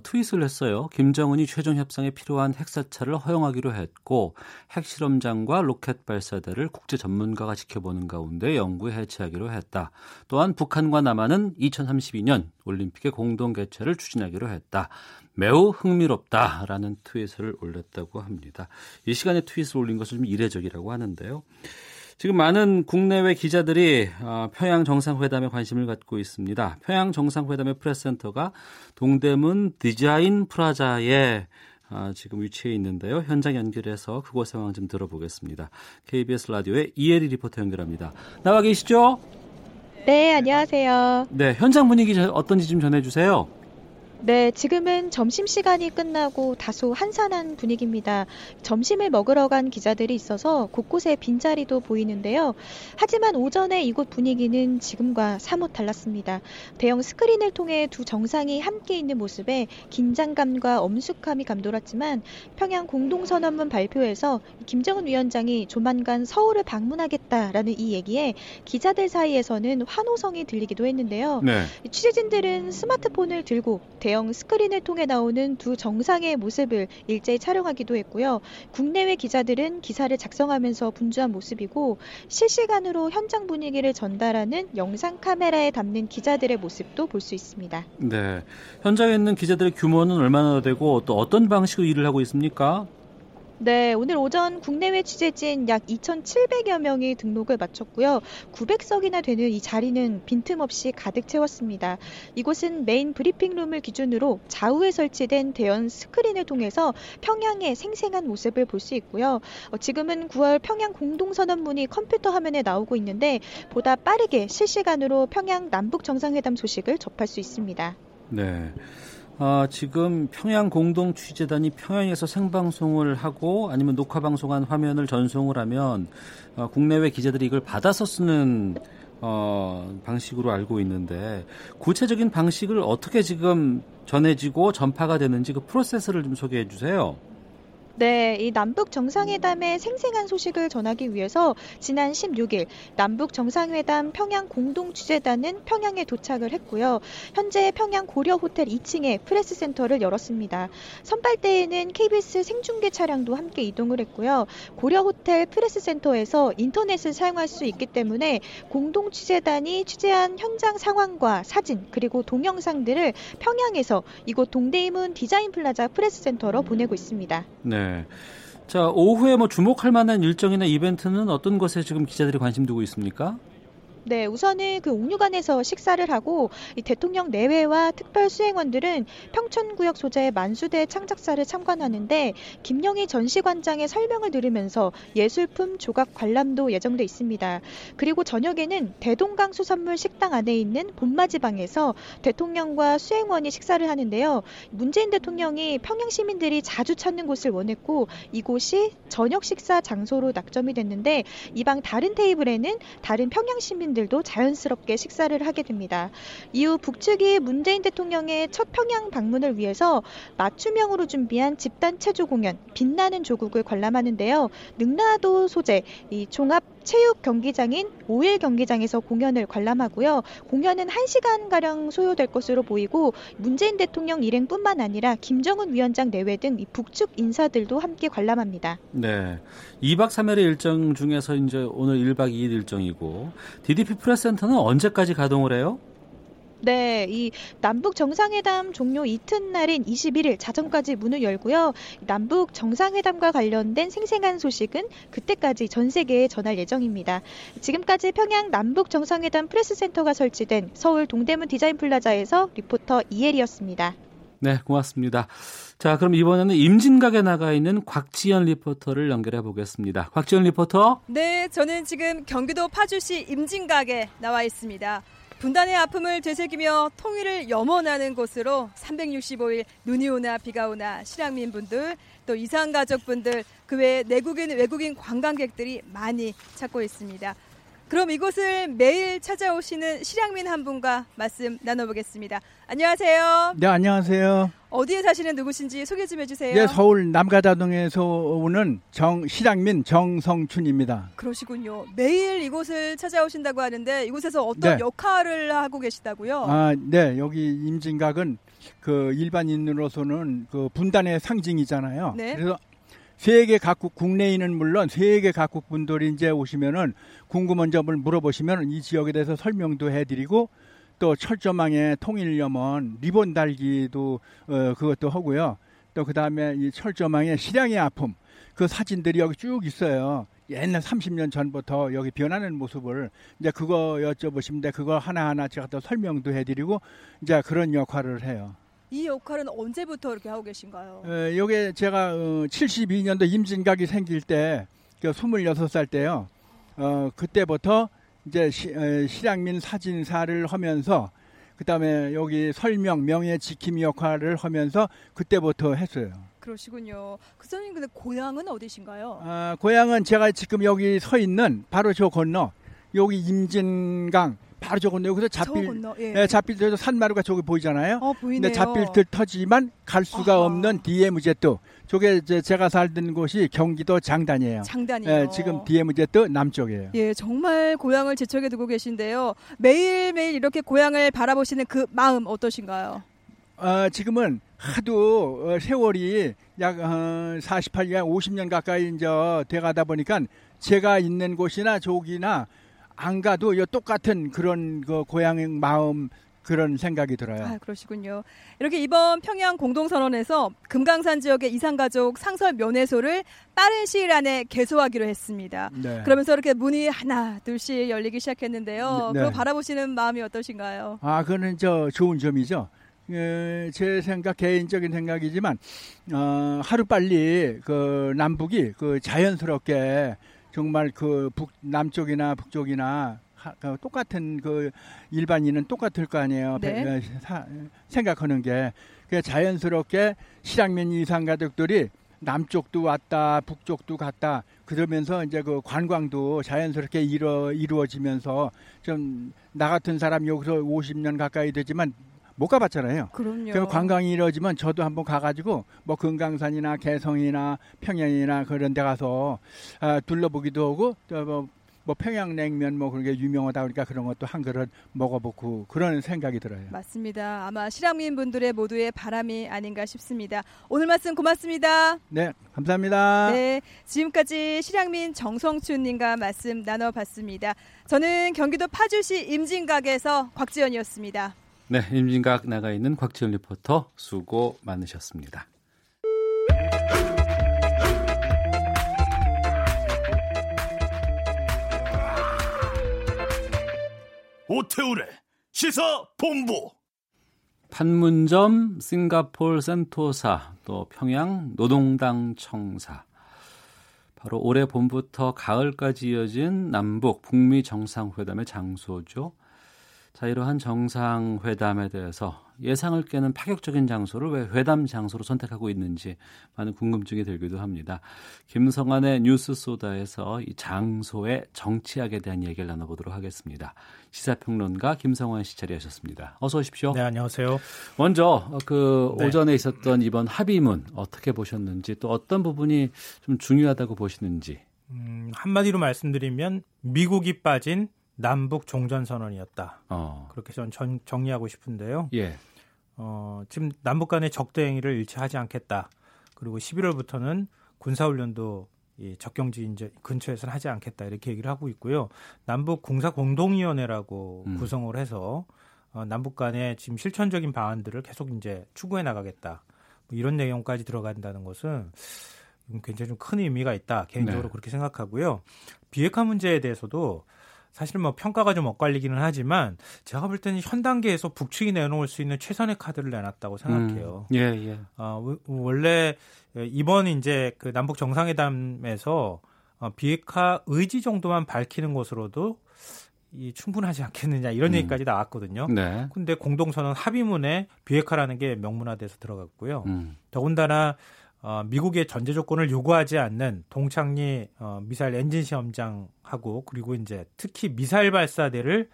트윗을 했어요. 김정은이 최종 협상에 필요한 핵사찰을 허용하기로 했고 핵실험장과 로켓 발사대를 국제 전문가가 지켜보는 가운데 영구히 해체하기로 했다. 또한 북한과 남한은 2032년 올림픽의 공동 개최를 추진하기로 했다. 매우 흥미롭다라는 트윗을 올렸다고 합니다. 이 시간에 트윗을 올린 것은 좀 이례적이라고 하는데요. 지금 많은 국내외 기자들이 평양 정상회담에 관심을 갖고 있습니다. 평양 정상회담의 프레스센터가 동대문 디자인 프라자에 지금 위치해 있는데요. 현장 연결해서 그곳 상황 좀 들어보겠습니다. KBS 라디오의 이혜리 리포터 연결합니다. 나와 계시죠? 네, 안녕하세요. 네, 현장 분위기 어떤지 좀 전해주세요. 네, 지금은 점심시간이 끝나고 다소 한산한 분위기입니다. 점심을 먹으러 간 기자들이 있어서 곳곳에 빈자리도 보이는데요. 하지만 오전에 이곳 분위기는 지금과 사뭇 달랐습니다. 대형 스크린을 통해 두 정상이 함께 있는 모습에 긴장감과 엄숙함이 감돌았지만 평양 공동선언문 발표에서 김정은 위원장이 조만간 서울을 방문하겠다라는 이 얘기에 기자들 사이에서는 환호성이 들리기도 했는데요. 네. 취재진들은 스마트폰을 들고 대형 스크린을 통해 나오는 두 정상의 모습을 일제히 촬영하기도 했고요. 국내외 기자들은 기사를 작성하면서 분주한 모습이고 실시간으로 현장 분위기를 전달하는 영상 카메라에 담는 기자들의 모습도 볼 수 있습니다. 네, 현장에 있는 기자들의 규모는 얼마나 되고 또 어떤 방식으로 일을 하고 있습니까? 네, 오늘 오전 국내외 취재진 약 2,700여 명이 등록을 마쳤고요. 900석이나 되는 이 자리는 빈틈없이 가득 채웠습니다. 이곳은 메인 브리핑룸을 기준으로 좌우에 설치된 대형 스크린을 통해서 평양의 생생한 모습을 볼 수 있고요. 지금은 9월 평양 공동선언문이 컴퓨터 화면에 나오고 있는데 보다 빠르게 실시간으로 평양 남북정상회담 소식을 접할 수 있습니다. 네. 지금 평양 공동 취재단이 평양에서 생방송을 하고 아니면 녹화 방송한 화면을 전송을 하면 국내외 기자들이 이걸 받아서 쓰는 방식으로 알고 있는데 구체적인 방식을 어떻게 지금 전해지고 전파가 되는지 그 프로세스를 좀 소개해 주세요. 네, 이 남북정상회담의 생생한 소식을 전하기 위해서 지난 16일 남북정상회담 평양공동취재단은 평양에 도착을 했고요. 현재 평양 고려호텔 2층에 프레스센터를 열었습니다. 선발대에는 KBS 생중계 차량도 함께 이동을 했고요. 고려호텔 프레스센터에서 인터넷을 사용할 수 있기 때문에 공동취재단이 취재한 현장 상황과 사진 그리고 동영상들을 평양에서 이곳 동대문 디자인플라자 프레스센터로 보내고 있습니다. 네. 자, 오후에 뭐 주목할 만한 일정이나 이벤트는 어떤 것에 지금 기자들이 관심 두고 있습니까? 네, 우선은 그 옥류관에서 식사를 하고 이 대통령 내외와 특별 수행원들은 평촌구역 소재의 만수대 창작사를 참관하는데 김영희 전시관장의 설명을 들으면서 예술품 조각 관람도 예정돼 있습니다. 그리고 저녁에는 대동강 수산물 식당 안에 있는 봄맞이방에서 대통령과 수행원이 식사를 하는데요. 문재인 대통령이 평양 시민들이 자주 찾는 곳을 원했고 이곳이 저녁 식사 장소로 낙점이 됐는데 이방 다른 테이블에는 다른 평양 시민들 들도 자연스럽게 식사를 하게 됩니다. 이후 북측이 문재인 대통령의 첫 평양 방문을 위해서 맞춤형으로 준비한 집단 체조 공연 빛나는 조국을 관람하는데요. 능라도 소재 이 종합 체육 경기장인 5일 경기장에서 공연을 관람하고요. 공연은 1시간가량 소요될 것으로 보이고 문재인 대통령 일행뿐만 아니라 김정은 위원장 내외 등 이 북측 인사들도 함께 관람합니다. 네, 2박 3일의 일정 중에서 이제 오늘 1박 2일 일정이고 DDP 프레스센터는 언제까지 가동을 해요? 네, 이 남북 정상회담 종료 이튿날인 21일 자정까지 문을 열고요. 남북 정상회담과 관련된 생생한 소식은 그때까지 전 세계에 전할 예정입니다. 지금까지 평양 남북 정상회담 프레스센터가 설치된 서울 동대문 디자인 플라자에서 리포터 이혜리였습니다. 네, 고맙습니다. 자, 그럼 이번에는 임진각에 나가 있는 곽지연 리포터를 연결해 보겠습니다. 곽지연 리포터. 네, 저는 지금 경기도 파주시 임진각에 나와 있습니다. 분단의 아픔을 되새기며 통일을 염원하는 곳으로 365일 눈이 오나 비가 오나 실향민분들 또 이산가족분들 그 외 내국인 외국인 관광객들이 많이 찾고 있습니다. 그럼 이곳을 매일 찾아오시는 실향민 한 분과 말씀 나눠보겠습니다. 안녕하세요. 네, 안녕하세요. 어디에 사시는 누구신지 소개 좀 해주세요. 네, 서울 남가자동에서 오는 실향민 정성춘입니다. 그러시군요. 매일 이곳을 찾아오신다고 하는데 이곳에서 어떤 역할을 하고 계시다고요? 아, 네, 여기 임진각은 그 일반인으로서는 그 분단의 상징이잖아요. 네. 그래서 세계 각국 국내인은 물론 세계 각국 분들이 이제 오시면은 궁금한 점을 물어보시면 이 지역에 대해서 설명도 해드리고 또 철조망에 통일염원 리본 달기도 그것도 하고요. 또 그 다음에 이 철조망에 실향의 아픔 그 사진들이 여기 쭉 있어요. 옛날 30년 전부터 여기 변하는 모습을 이제 그거 여쭤보시면 돼. 그걸 하나하나 제가 또 설명도 해드리고 이제 그런 역할을 해요. 이 역할은 언제부터 이렇게 하고 계신가요? 이게 제가 72년도 임진각이 생길 때 26살 때요. 그때부터 이제 실향민 사진사를 하면서 그다음에 여기 설명 명예 지킴이 역할을 하면서 그때부터 했어요. 그러시군요. 그 선생님 근데 고향은 어디신가요? 고향은 제가 지금 여기 서 있는 바로 저 건너 여기 임진강. 바로 저 건너 여기서 잡필터에서 산마루가 저기 보이잖아요. 보이네요. 근데 잡필터 터지만 갈 수가 없는 DMZ도 저게 제가 살던 곳이 경기도 장단이에요. 예, 지금 DMZ 남쪽이에요. 예, 정말 고향을 제척에 두고 계신데요. 매일매일 이렇게 고향을 바라보시는 그 마음 어떠신가요? 지금은 하도 세월이 약 48년, 50년 가까이 이제 돼가다 보니까 제가 있는 곳이나 저기나 안 가도 똑같은 그런 그 고향의 마음 그런 생각이 들어요. 아, 그러시군요. 이렇게 이번 평양 공동선언에서 금강산 지역의 이산가족 상설 면회소를 빠른 시일 안에 개소하기로 했습니다. 네. 그러면서 이렇게 문이 하나 둘씩 열리기 시작했는데요. 네. 그거 바라보시는 마음이 어떠신가요? 아, 그거는 좋은 점이죠. 제 생각 개인적인 생각이지만 하루빨리 그 남북이 그 자연스럽게 정말 그 남쪽이나 북쪽이나 똑같은 그 일반인은 똑같을 거 아니에요. 네. 생각하는 게 자연스럽게 실향민 이산 가족들이 남쪽도 왔다 북쪽도 갔다 그러면서 이제 그 관광도 자연스럽게 이루어지면서 좀 나 같은 사람 여기서 50년 가까이 되지만 못 가봤잖아요. 그럼요. 그럼 관광이 이루어지면 저도 한번 가가지고 뭐 금강산이나 개성이나 평양이나 그런 데 가서 둘러보기도 하고 또 뭐 평양냉면 뭐 그런 게 유명하다 그러니까 그런 것도 한 그릇 먹어보고 그런 생각이 들어요. 맞습니다. 아마 실향민분들의 모두의 바람이 아닌가 싶습니다. 오늘 말씀 고맙습니다. 네, 감사합니다. 네, 지금까지 실향민 정성춘님과 말씀 나눠봤습니다. 저는 경기도 파주시 임진각에서 곽지연이었습니다. 네, 임진각 나가 있는 곽지연 리포터 수고 많으셨습니다. 오태우래 시사본부. 판문점, 싱가포르 센토사, 또 평양 노동당 청사. 바로 올해 봄부터 가을까지 이어진 남북 북미 정상회담의 장소죠. 자, 이러한 정상회담에 대해서 예상을 깨는 파격적인 장소를 왜 회담 장소로 선택하고 있는지 많은 궁금증이 들기도 합니다. 김성환의 뉴스소다에서 이 장소의 정치학에 대한 얘기를 나눠보도록 하겠습니다. 시사평론가 김성환 씨 자리하셨습니다. 어서 오십시오. 네, 안녕하세요. 먼저 오전에 있었던 이번 합의문 어떻게 보셨는지 또 어떤 부분이 좀 중요하다고 보시는지. 한마디로 말씀드리면 미국이 빠진 남북 종전선언이었다. 그렇게 저는 정리하고 싶은데요. 예. 지금 남북 간의 적대 행위를 일치하지 않겠다. 그리고 11월부터는 군사훈련도 이 적경지 이제 근처에서는 하지 않겠다. 이렇게 얘기를 하고 있고요. 남북 군사공동위원회라고 구성을 해서 남북 간의 지금 실천적인 방안들을 계속 이제 추구해 나가겠다. 뭐 이런 내용까지 들어간다는 것은 굉장히 좀 큰 의미가 있다. 개인적으로 네. 그렇게 생각하고요. 비핵화 문제에 대해서도 사실 뭐 평가가 좀 엇갈리기는 하지만 제가 볼 때는 현 단계에서 북측이 내놓을 수 있는 최선의 카드를 내놨다고 생각해요. 예. 원래 이번 이제 그 남북 정상회담에서 비핵화 의지 정도만 밝히는 것으로도 이 충분하지 않겠느냐 이런 얘기까지 나왔거든요. 그런데 네. 공동선언 합의문에 비핵화라는 게 명문화돼서 들어갔고요. 더군다나 미국의 전제 조건을 요구하지 않는 동창리 미사일 엔진 시험장하고 그리고 이제 특히 미사일 발사대를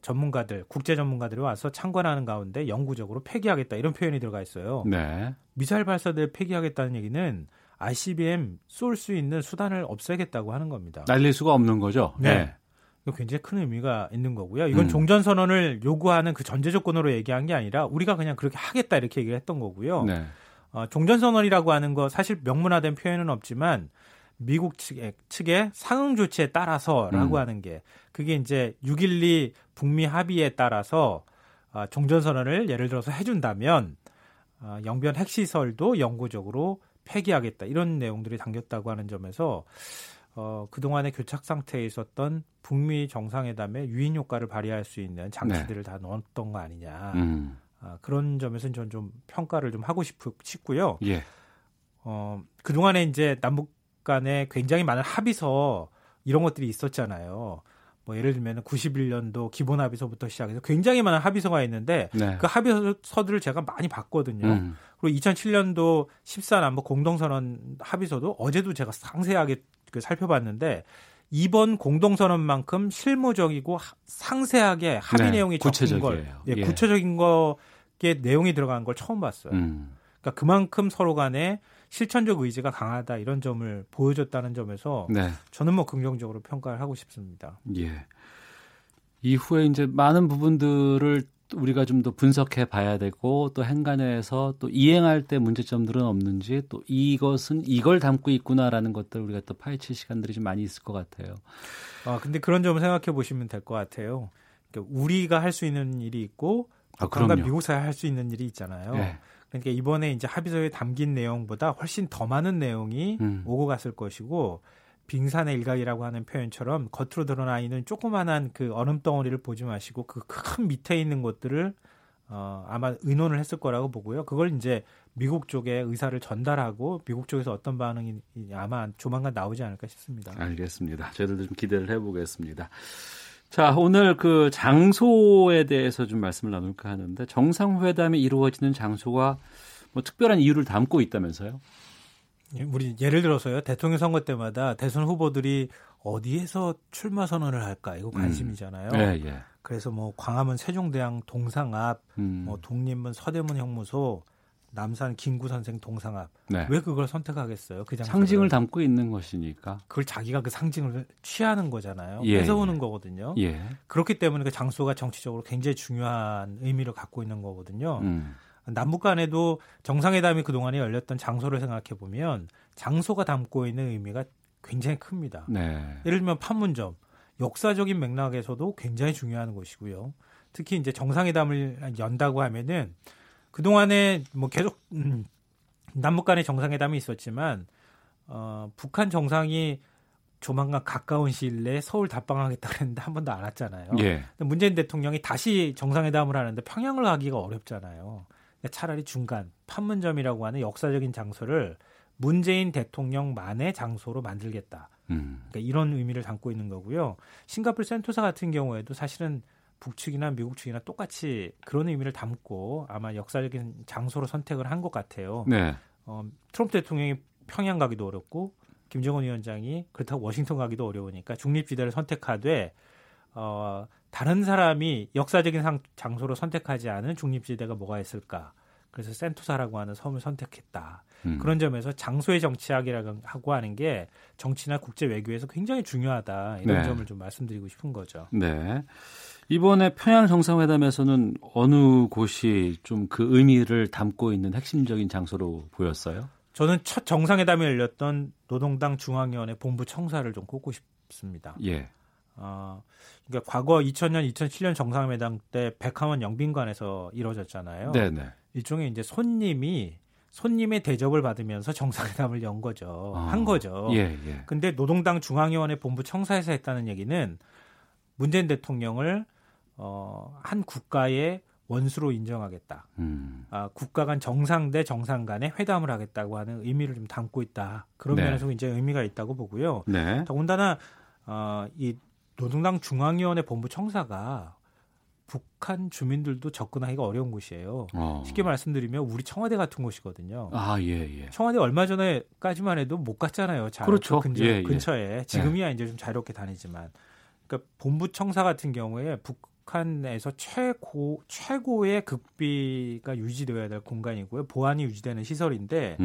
전문가들, 국제 전문가들이 와서 참관하는 가운데 영구적으로 폐기하겠다 이런 표현이 들어가 있어요. 네. 미사일 발사대를 폐기하겠다는 얘기는 ICBM 쏠 수 있는 수단을 없애겠다고 하는 겁니다. 날릴 수가 없는 거죠? 네. 이거 굉장히 큰 의미가 있는 거고요. 이건 종전선언을 요구하는 그 전제 조건으로 얘기한 게 아니라 우리가 그냥 그렇게 하겠다 이렇게 얘기를 했던 거고요. 네. 종전선언이라고 하는 거 사실 명문화된 표현은 없지만 미국 측의 상응 조치에 따라서라고 하는 게 그게 이제 6.12 북미 합의에 따라서 종전선언을 예를 들어서 해준다면 영변 핵시설도 영구적으로 폐기하겠다 이런 내용들이 담겼다고 하는 점에서 그동안의 교착 상태에 있었던 북미 정상회담에 유인 효과를 발휘할 수 있는 장치들을 네. 다 넣었던 거 아니냐. 그런 점에서는 저는 좀 평가를 좀 하고 싶고요. 예. 그동안에 이제 남북 간에 굉장히 많은 합의서 이런 것들이 있었잖아요. 뭐 예를 들면 91년도 기본 합의서부터 시작해서 굉장히 많은 합의서가 있는데 네. 그 합의서들을 제가 많이 봤거든요. 그리고 2007년도 14 남북 공동선언 합의서도 어제도 제가 상세하게 살펴봤는데 이번 공동선언만큼 실무적이고 상세하게 합의 네, 내용이 적힌 걸, 예. 구체적인 거에 내용이 들어간 걸 처음 봤어요. 그러니까 그만큼 서로 간에 실천적 의지가 강하다 이런 점을 보여줬다는 점에서 네. 저는 뭐 긍정적으로 평가를 하고 싶습니다. 예. 이후에 이제 많은 부분들을 우리가 좀 더 분석해 봐야 되고 또 행간에서 또 이행할 때 문제점들은 없는지 또 이것은 이걸 담고 있구나라는 것들 우리가 또 파헤칠 시간들이 좀 많이 있을 것 같아요. 근데 그런 점을 생각해 보시면 될 것 같아요. 그러니까 우리가 할 수 있는 일이 있고 북한과 미국 사이에 할 수 있는 일이 있잖아요. 네. 그러니까 이번에 이제 합의서에 담긴 내용보다 훨씬 더 많은 내용이 오고 갔을 것이고 빙산의 일각이라고 하는 표현처럼 겉으로 드러나 있는 조그만한 그 얼음덩어리를 보지 마시고 그 큰 밑에 있는 것들을 아마 의논을 했을 거라고 보고요. 그걸 이제 미국 쪽에 의사를 전달하고 미국 쪽에서 어떤 반응이 아마 조만간 나오지 않을까 싶습니다. 알겠습니다. 저희들도 좀 기대를 해보겠습니다. 자, 오늘 그 장소에 대해서 좀 말씀을 나눌까 하는데 정상회담이 이루어지는 장소가 뭐 특별한 이유를 담고 있다면서요? 우리 예를 들어서요. 대통령 선거 때마다 대선 후보들이 어디에서 출마 선언을 할까 이거 관심이잖아요. 예. 그래서 뭐 광화문 세종대왕 동상 앞, 뭐 독립문 서대문 형무소, 남산 김구 선생 동상 앞. 네. 왜 그걸 선택하겠어요? 그 장소를. 상징을 담고 있는 것이니까. 그걸 자기가 그 상징을 취하는 거잖아요. 뺏어오는 거거든요. 예. 그렇기 때문에 그 장소가 정치적으로 굉장히 중요한 의미를 갖고 있는 거거든요. 남북 간에도 정상회담이 그동안에 열렸던 장소를 생각해보면 장소가 담고 있는 의미가 굉장히 큽니다. 네. 예를 들면 판문점, 역사적인 맥락에서도 굉장히 중요한 곳이고요. 특히 이제 정상회담을 연다고 하면은 그동안에 뭐 계속 남북 간의 정상회담이 있었지만 북한 정상이 조만간 가까운 시일 내에 서울 답방하겠다고 했는데 한 번도 안 왔잖아요. 예. 문재인 대통령이 다시 정상회담을 하는데 평양을 가기가 어렵잖아요. 차라리 중간 판문점이라고 하는 역사적인 장소를 문재인 대통령만의 장소로 만들겠다. 그러니까 이런 의미를 담고 있는 거고요. 싱가포르 센토사 같은 경우에도 사실은 북측이나 미국 측이나 똑같이 그런 의미를 담고 아마 역사적인 장소로 선택을 한 것 같아요. 네. 트럼프 대통령이 평양 가기도 어렵고 김정은 위원장이 그렇다고 워싱턴 가기도 어려우니까 중립지대를 선택하되 다른 사람이 역사적인 장소로 선택하지 않은 중립지대가 뭐가 있을까? 그래서 센토사라고 하는 섬을 선택했다. 그런 점에서 장소의 정치학이라고 하는 게 정치나 국제 외교에서 굉장히 중요하다. 이런 네. 점을 좀 말씀드리고 싶은 거죠. 네. 이번에 평양 정상회담에서는 어느 곳이 좀 그 의미를 담고 있는 핵심적인 장소로 보였어요? 저는 첫 정상회담이 열렸던 노동당 중앙위원회 본부 청사를 좀 꼽고 싶습니다. 예. 그러니까 과거 2000년, 2007년 정상회담 때 백화원 영빈관에서 이루어졌잖아요. 네네. 일종의 이제 손님의 대접을 받으면서 정상회담을 연 거죠. 한 거죠. 예, 예. 근데 노동당 중앙위원회 본부 청사에서 했다는 얘기는 문재인 대통령을 한 국가의 원수로 인정하겠다. 국가 간 정상 대 정상 간의 회담을 하겠다고 하는 의미를 좀 담고 있다. 그런 면에서 굉장히 의미가 있다고 보고요. 네. 더군다나 이 노동당 중앙위원회 본부 청사가 북한 주민들도 접근하기가 어려운 곳이에요. 쉽게 말씀드리면 우리 청와대 같은 곳이거든요. 아, 예, 예. 청와대 얼마 전에까지만 해도 못 갔잖아요. 잘, 그렇죠. 근처에. 지금이야 이제 좀 자유롭게 다니지만. 그러니까 본부 청사 같은 경우에 북한에서 최고의 극비가 유지되어야 될 공간이고요. 보안이 유지되는 시설인데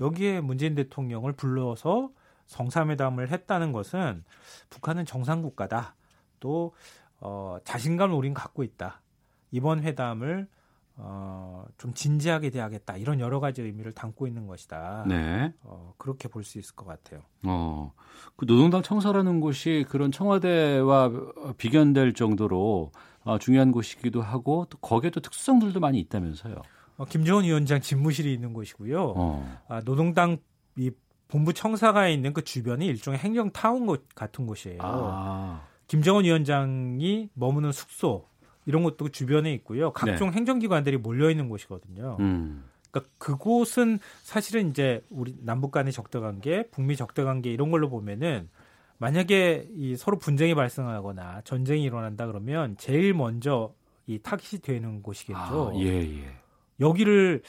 여기에 문재인 대통령을 불러서 정상회담을 했다는 것은 북한은 정상국가다. 또 자신감을 우린 갖고 있다. 이번 회담을 좀 진지하게 대하겠다. 이런 여러 가지 의미를 담고 있는 것이다. 네. 그렇게 볼 수 있을 것 같아요. 그 노동당 청사라는 곳이 그런 청와대와 비견될 정도로 중요한 곳이기도 하고 또 거기에 또 특성들도 많이 있다면서요. 김정은 위원장 집무실이 있는 곳이고요. 노동당 이 본부 청사가 있는 그 주변이 일종의 행정타운 같은 곳이에요. 김정은 위원장이 머무는 숙소 이런 것도 주변에 있고요. 각종 행정기관들이 몰려있는 곳이거든요. 그러니까 그곳은 사실은 이제 우리 남북 간의 적대관계, 북미 적대관계 이런 걸로 보면은 만약에 이 서로 분쟁이 발생하거나 전쟁이 일어난다 그러면 제일 먼저 이 타깃이 되는 곳이겠죠. 여기를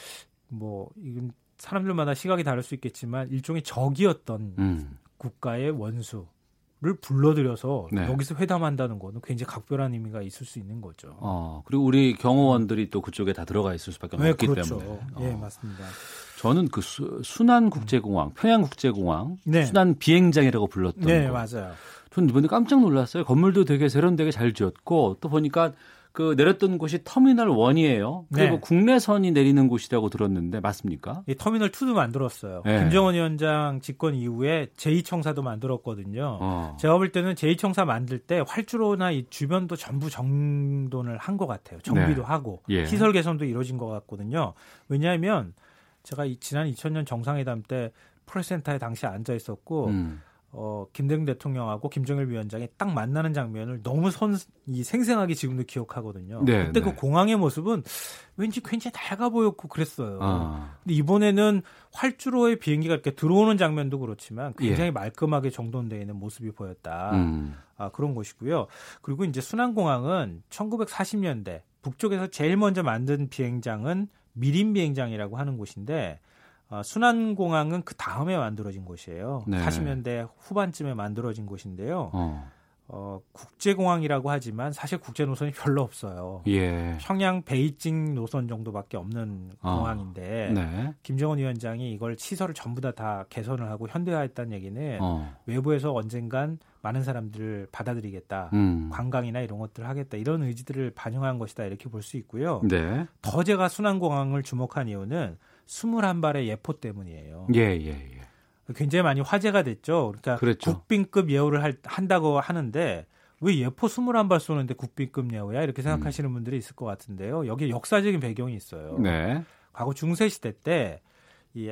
뭐 이건 사람들마다 시각이 다를 수 있겠지만 일종의 적이었던 국가의 원수. 를 불러들여서 여기서 회담한다는 거는 굉장히 각별한 의미가 있을 수 있는 거죠. 그리고 우리 경호원들이 또 그쪽에 다 들어가 있을 수밖에 없기 때문에. 예, 맞습니다. 저는 그 순안국제공항, 평양국제공항, 순안비행장이라고 불렀던 거. 네, 맞아요. 전 이번에 깜짝 놀랐어요. 건물도 되게 세련되게 잘 지었고 또 보니까 그 내렸던 곳이 터미널 1이에요. 그리고 국내선이 내리는 곳이라고 들었는데 맞습니까? 예, 터미널 2도 만들었어요. 김정은 위원장 집권 이후에 제2청사도 만들었거든요. 제가 볼 때는 제2청사 만들 때 활주로나 이 주변도 전부 정돈을 한 것 같아요. 정비도 하고 시설 개선도 이루어진 것 같거든요. 왜냐하면 제가 지난 2000년 정상회담 때 프레스센터에 당시 앉아 있었고 김대중 대통령하고 김정일 위원장이 딱 만나는 장면을 너무 생생하게 지금도 기억하거든요. 그때 그 공항의 모습은 왠지 굉장히 밝아 보였고 그랬어요. 근데 이번에는 활주로에 비행기가 이렇게 들어오는 장면도 그렇지만 굉장히 말끔하게 정돈되어 있는 모습이 보였다. 그런 곳이고요. 그리고 이제 순안공항은 1940년대 북쪽에서 제일 먼저 만든 비행장은 미림 비행장이라고 하는 곳인데 순안공항은 그 다음에 만들어진 곳이에요. 40년대 후반쯤에 만들어진 곳인데요. 국제공항이라고 하지만 사실 국제 노선이 별로 없어요. 평양, 베이징 노선 정도밖에 없는 공항인데 김정은 위원장이 이걸 시설을 전부 다 개선을 하고 현대화했다는 얘기는 외부에서 언젠간 많은 사람들을 받아들이겠다. 관광이나 이런 것들을 하겠다. 이런 의지들을 반영한 것이다. 이렇게 볼 수 있고요. 더 제가 순안공항을 주목한 이유는 21발의 예포 때문이에요. 굉장히 많이 화제가 됐죠. 그러니까 그랬죠. 국빈급 예우를 한다고 하는데 왜 예포 21발 쏘는데 국빈급 예우야? 이렇게 생각하시는 분들이 있을 것 같은데요. 여기에 역사적인 배경이 있어요. 과거 중세시대 때 이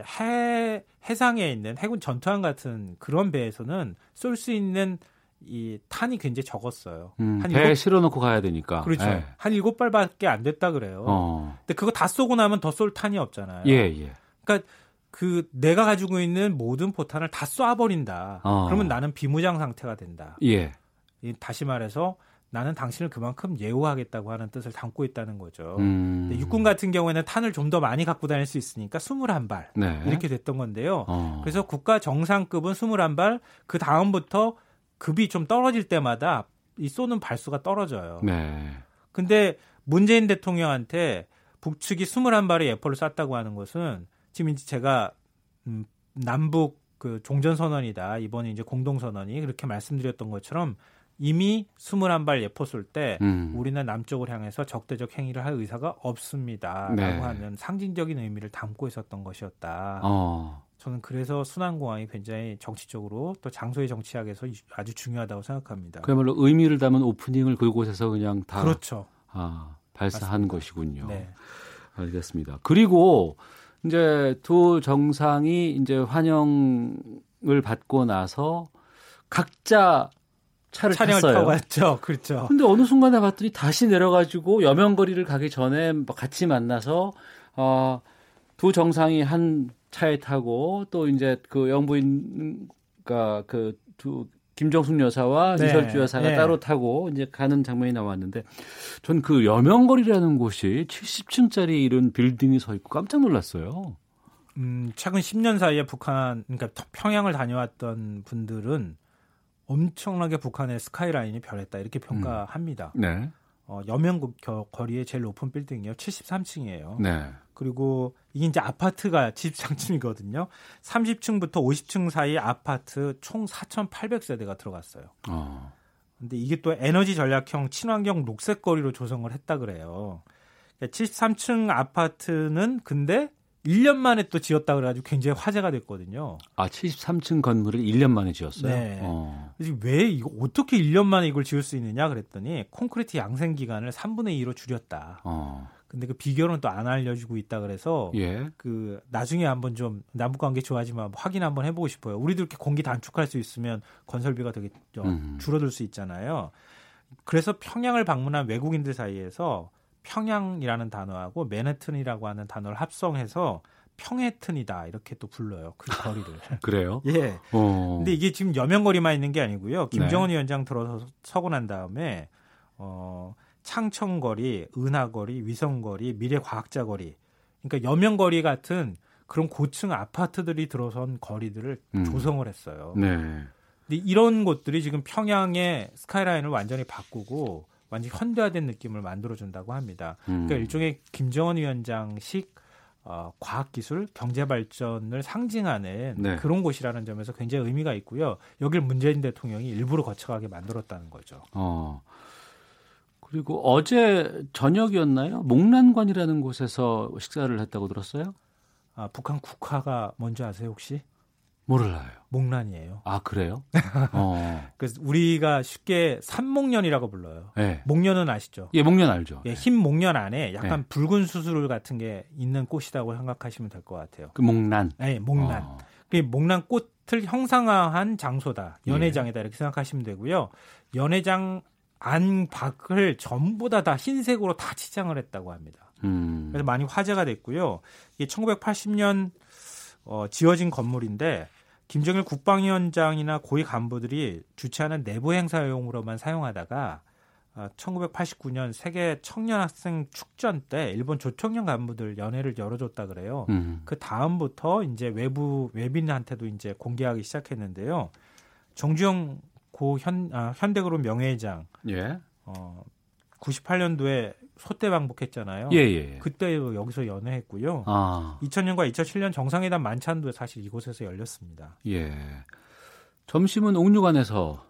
해상에 있는 해군 전투함 같은 그런 배에서는 쏠 수 있는 이 탄이 굉장히 적었어요. 배에 실어놓고 가야 되니까. 그렇죠. 한 7발밖에 안 됐다 그래요. 근데 그거 다 쏘고 나면 더 쏠 탄이 없잖아요. 그러니까 그 내가 가지고 있는 모든 포탄을 다 쏴버린다. 그러면 나는 비무장 상태가 된다. 다시 말해서 나는 당신을 그만큼 예우하겠다고 하는 뜻을 담고 있다는 거죠. 근데 육군 같은 경우에는 탄을 좀 더 많이 갖고 다닐 수 있으니까 21발 이렇게 됐던 건데요. 그래서 국가 정상급은 21발, 그 다음부터 급이 좀 떨어질 때마다 이 쏘는 발수가 떨어져요. 근데 문재인 대통령한테 북측이 21발의 예포를 쐈다고 하는 것은 지금 이제 제가 남북 그 종전선언이다. 이번에 이제 공동선언이 그렇게 말씀드렸던 것처럼 이미 21발 예포 쏠 때 우리는 남쪽을 향해서 적대적 행위를 할 의사가 없습니다. 라고 하는 상징적인 의미를 담고 있었던 것이었다. 저는 그래서 순환공항이 굉장히 정치적으로 또 장소의 정치학에서 아주 중요하다고 생각합니다. 그야말로 의미를 담은 오프닝을 그곳에서 그냥 다 그렇죠. 아, 발사한 맞습니다. 것이군요. 네. 알겠습니다. 그리고 이제 두 정상이 이제 환영을 받고 나서 각자 차를 탔어요. 왔죠. 그렇죠. 근데 어느 순간에 봤더니 다시 내려가지고 여명거리를 가기 전에 같이 만나서 두 정상이 한 차에 타고 또 이제 그 영부인과 그 두 김정숙 여사와 네. 이설주 여사가 네. 따로 타고 이제 가는 장면이 나왔는데 전 그 여명거리라는 곳이 70층짜리 이런 빌딩이 서 있고 깜짝 놀랐어요. 최근 10년 사이에 북한 그러니까 평양을 다녀왔던 분들은 엄청나게 북한의 스카이라인이 변했다 이렇게 평가합니다. 네. 여명 거리의 제일 높은 빌딩이요. 73층이에요. 네. 그리고 이게 이제 아파트가 73층이거든요. 30층부터 50층 사이 아파트 총 4,800세대가 들어갔어요. 근데 이게 또 에너지 전략형 친환경 녹색 거리로 조성을 했다 그래요. 그러니까 73층 아파트는 근데 1년 만에 또 지었다 그래가지고 굉장히 화제가 됐거든요. 아, 73층 건물을 1년 만에 지었어요? 네. 왜 이거 어떻게 1년 만에 이걸 지을 수 있느냐 그랬더니 콘크리트 양생 기간을 3분의 2로 줄였다. 근데 그 비결은 또 안 알려주고 있다 그래서 예. 그 나중에 한번 좀 남북 관계 좋아지만 확인 한번 해보고 싶어요. 우리도 이렇게 공기 단축할 수 있으면 건설비가 되게 줄어들 수 있잖아요. 그래서 평양을 방문한 외국인들 사이에서 평양이라는 단어하고 맨해튼이라고 하는 단어를 합성해서 평해튼이다 이렇게 또 불러요. 그 거리를. 그래요? 예. 근데 이게 지금 여명거리만 있는 게 아니고요. 김정은 네. 위원장 들어서고 난 다음에 창청거리, 은하거리, 위성거리, 미래과학자거리 그러니까 여명거리 같은 그런 고층 아파트들이 들어선 거리들을 조성을 했어요. 네. 근데 이런 곳들이 지금 평양의 스카이라인을 완전히 바꾸고 완전히 현대화된 느낌을 만들어준다고 합니다. 그러니까 일종의 김정은 위원장식 과학기술, 경제발전을 상징하는 네. 그런 곳이라는 점에서 굉장히 의미가 있고요. 여길 문재인 대통령이 일부러 거쳐가게 만들었다는 거죠. 그리고 어제 저녁이었나요? 목란관이라는 곳에서 식사를 했다고 들었어요? 아, 북한 국화가 뭔지 아세요 혹시? 몰라요. 목란이에요. 아, 그래요? 그래서 우리가 쉽게 산목련이라고 불러요. 네. 목련은 아시죠? 예, 목련 알죠. 예, 흰 목련 안에 약간 네. 붉은 수술 같은 게 있는 꽃이라고 생각하시면 될 것 같아요. 그 목란. 네, 목란. 그 목란 꽃을 형상화한 장소다. 연회장이다. 예. 이렇게 생각하시면 되고요. 연회장 안 밖을 전부 다 흰색으로 다 치장을 했다고 합니다. 그래서 많이 화제가 됐고요. 이게 1980년 지어진 건물인데 김정일 국방위원장이나 고위 간부들이 주최하는 내부 행사용으로만 사용하다가 1989년 세계 청년학생 축전 때 일본 조청년 간부들 연회를 열어줬다 그래요. 그 다음부터 이제 외빈한테도 이제 공개하기 시작했는데요. 정주영 현대그룹 명예회장 예. 98년도에 소떼 방북했잖아요. 예예. 그때 여기서 연회했고요. 2000년과 2007년 정상회담 만찬도 사실 이곳에서 열렸습니다. 예. 점심은 옥류관에서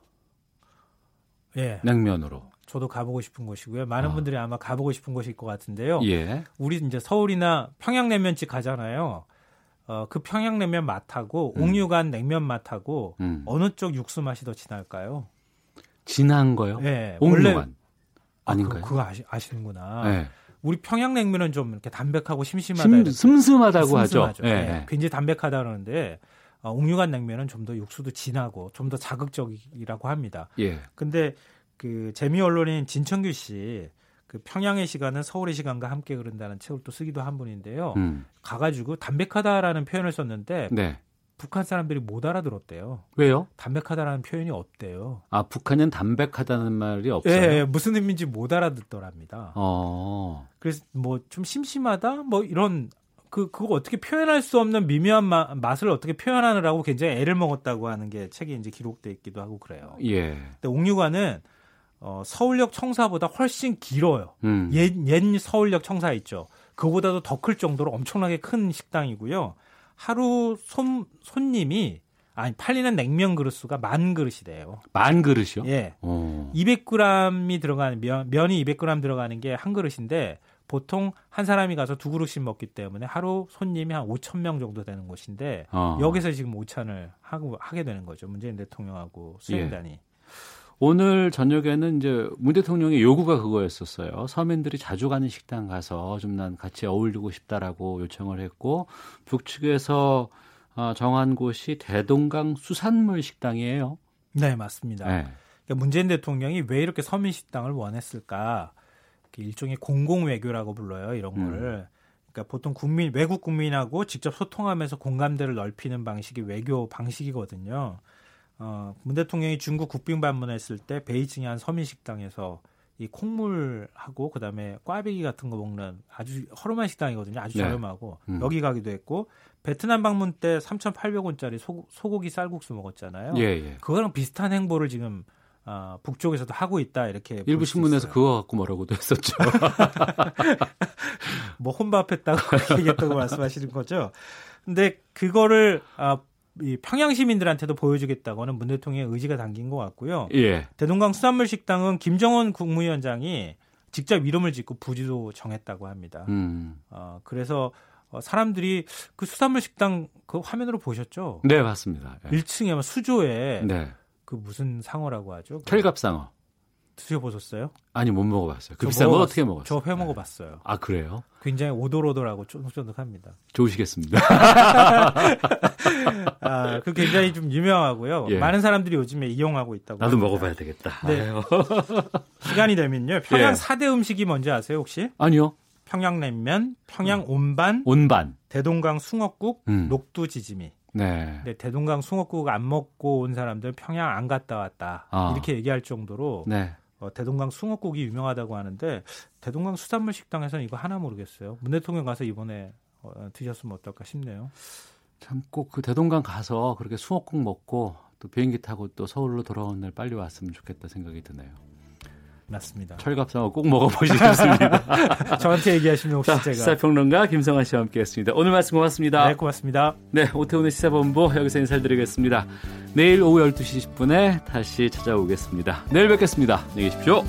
예. 냉면으로. 저도 가보고 싶은 곳이고요. 많은 분들이 아마 가보고 싶은 곳일 것 같은데요. 예. 우리 이제 서울이나 평양냉면집 가잖아요. 그 평양냉면 맛하고 옥류관 냉면 맛하고 어느 쪽 육수 맛이 더 진할까요? 진한 거요? 네. 옥류관 원래... 아닌가요? 그거 아시는구나. 네. 우리 평양냉면은 좀 이렇게 담백하고 심심하다. 슴슴하다고 하죠. 네. 네. 굉장히 담백하다 그러는데 옥류관 냉면은 좀 더 육수도 진하고 좀 더 자극적이라고 합니다. 그런데 예. 그 재미 언론인 진청규 씨. 그 평양의 시간은 서울의 시간과 함께 그런다는 책을 또 쓰기도 한 분인데요. 가가지고 담백하다라는 표현을 썼는데 네. 북한 사람들이 못 알아들었대요. 왜요? 담백하다라는 표현이 없대요. 아, 북한은 담백하다는 말이 없어요? 예, 무슨 의미인지 못 알아듣더랍니다. 그래서 뭐 좀 심심하다? 뭐 이런 그거 어떻게 표현할 수 없는 미묘한 맛을 어떻게 표현하느라고 굉장히 애를 먹었다고 하는 게 책에 이제 기록돼 있기도 하고 그래요. 예. 근데 옥류관은 서울역 청사보다 훨씬 길어요. 옛 서울역 청사 있죠. 그거보다도 더 클 정도로 엄청나게 큰 식당이고요. 하루 손님이 팔리는 냉면 그릇 수가 10,000그릇이 돼요. 10,000그릇이요? 예. 200g이 들어가는 면이 200g 들어가는 게 한 그릇인데 보통 한 사람이 가서 두 그릇씩 먹기 때문에 하루 손님이 한 5천 명 정도 되는 곳인데 여기서 지금 오찬을 하게 되는 거죠. 문재인 대통령하고 수행단이. 예. 오늘 저녁에는 이제 문 대통령의 요구가 그거였었어요. 서민들이 자주 가는 식당 가서 좀 난 같이 어울리고 싶다라고 요청을 했고, 북측에서 정한 곳이 대동강 수산물 식당이에요. 네, 맞습니다. 네. 그러니까 문재인 대통령이 왜 이렇게 서민 식당을 원했을까? 일종의 공공 외교라고 불러요, 이런 거를. 그러니까 보통 외국 국민하고 직접 소통하면서 공감대를 넓히는 방식이 외교 방식이거든요. 문 대통령이 중국 국빈 방문했을 때 베이징의 한 서민 식당에서 이 콩물하고 그다음에 꽈배기 같은 거 먹는 아주 허름한 식당이거든요. 아주 저렴하고 여기 가기도 했고, 베트남 방문 때 3,800원짜리 소고기 쌀국수 먹었잖아요. 그거랑 비슷한 행보를 지금 북쪽에서도 하고 있다, 이렇게 일부 신문에서 그거 갖고 뭐라고도 했었죠. 뭐 혼밥했다고 얘기했다고 말씀하시는 거죠. 근데 그거를 이 평양 시민들한테도 보여주겠다고는 문 대통령의 의지가 담긴 것 같고요. 예. 대동강 수산물 식당은 김정은 국무위원장이 직접 이름을 짓고 부지도 정했다고 합니다. 그래서 사람들이 그 수산물 식당 그 화면으로 보셨죠? 네, 맞습니다. 예. 1층에 아마 수조에 그 무슨 상어라고 하죠? 켈갑상어. 드셔보셨어요? 아니, 못 먹어봤어요. 그 비싼 거 어떻게 먹었어요? 저 회 먹어봤어요. 네. 아, 그래요? 굉장히 오돌오돌하고 쫀득쫀득합니다. 좋으시겠습니다. 그 굉장히 좀 유명하고요. 예. 많은 사람들이 요즘에 이용하고 있다고. 나도 합니다. 먹어봐야 되겠다. 네. 시간이 되면요. 평양 4대 음식이 뭔지 아세요, 혹시? 아니요. 평양냉면, 평양 온반, 대동강 숭어국, 녹두지짐이. 네. 근데 대동강 숭어국 안 먹고 온 사람들 평양 안 갔다 왔다, 이렇게 얘기할 정도로 대동강 숭어국이 유명하다고 하는데, 대동강 수산물 식당에서는 이거 하나 모르겠어요. 문 대통령 가서 이번에 드셨으면 어떨까 싶네요. 참 꼭 그 대동강 가서 그렇게 숭어국 먹고 또 비행기 타고 또 서울로 돌아오는 날 빨리 왔으면 좋겠다 생각이 드네요. 맞습니다. 철갑상어 꼭 먹어보시겠습니다. 저한테 얘기하시면 혹시 제가. 시사평론가 김성환 씨와 함께했습니다. 오늘 말씀 고맙습니다. 네, 고맙습니다. 네, 오태훈의 시사본부 여기서 인사드리겠습니다. 내일 오후 12시 10분에 다시 찾아오겠습니다. 내일 뵙겠습니다. 안녕히 계십시오.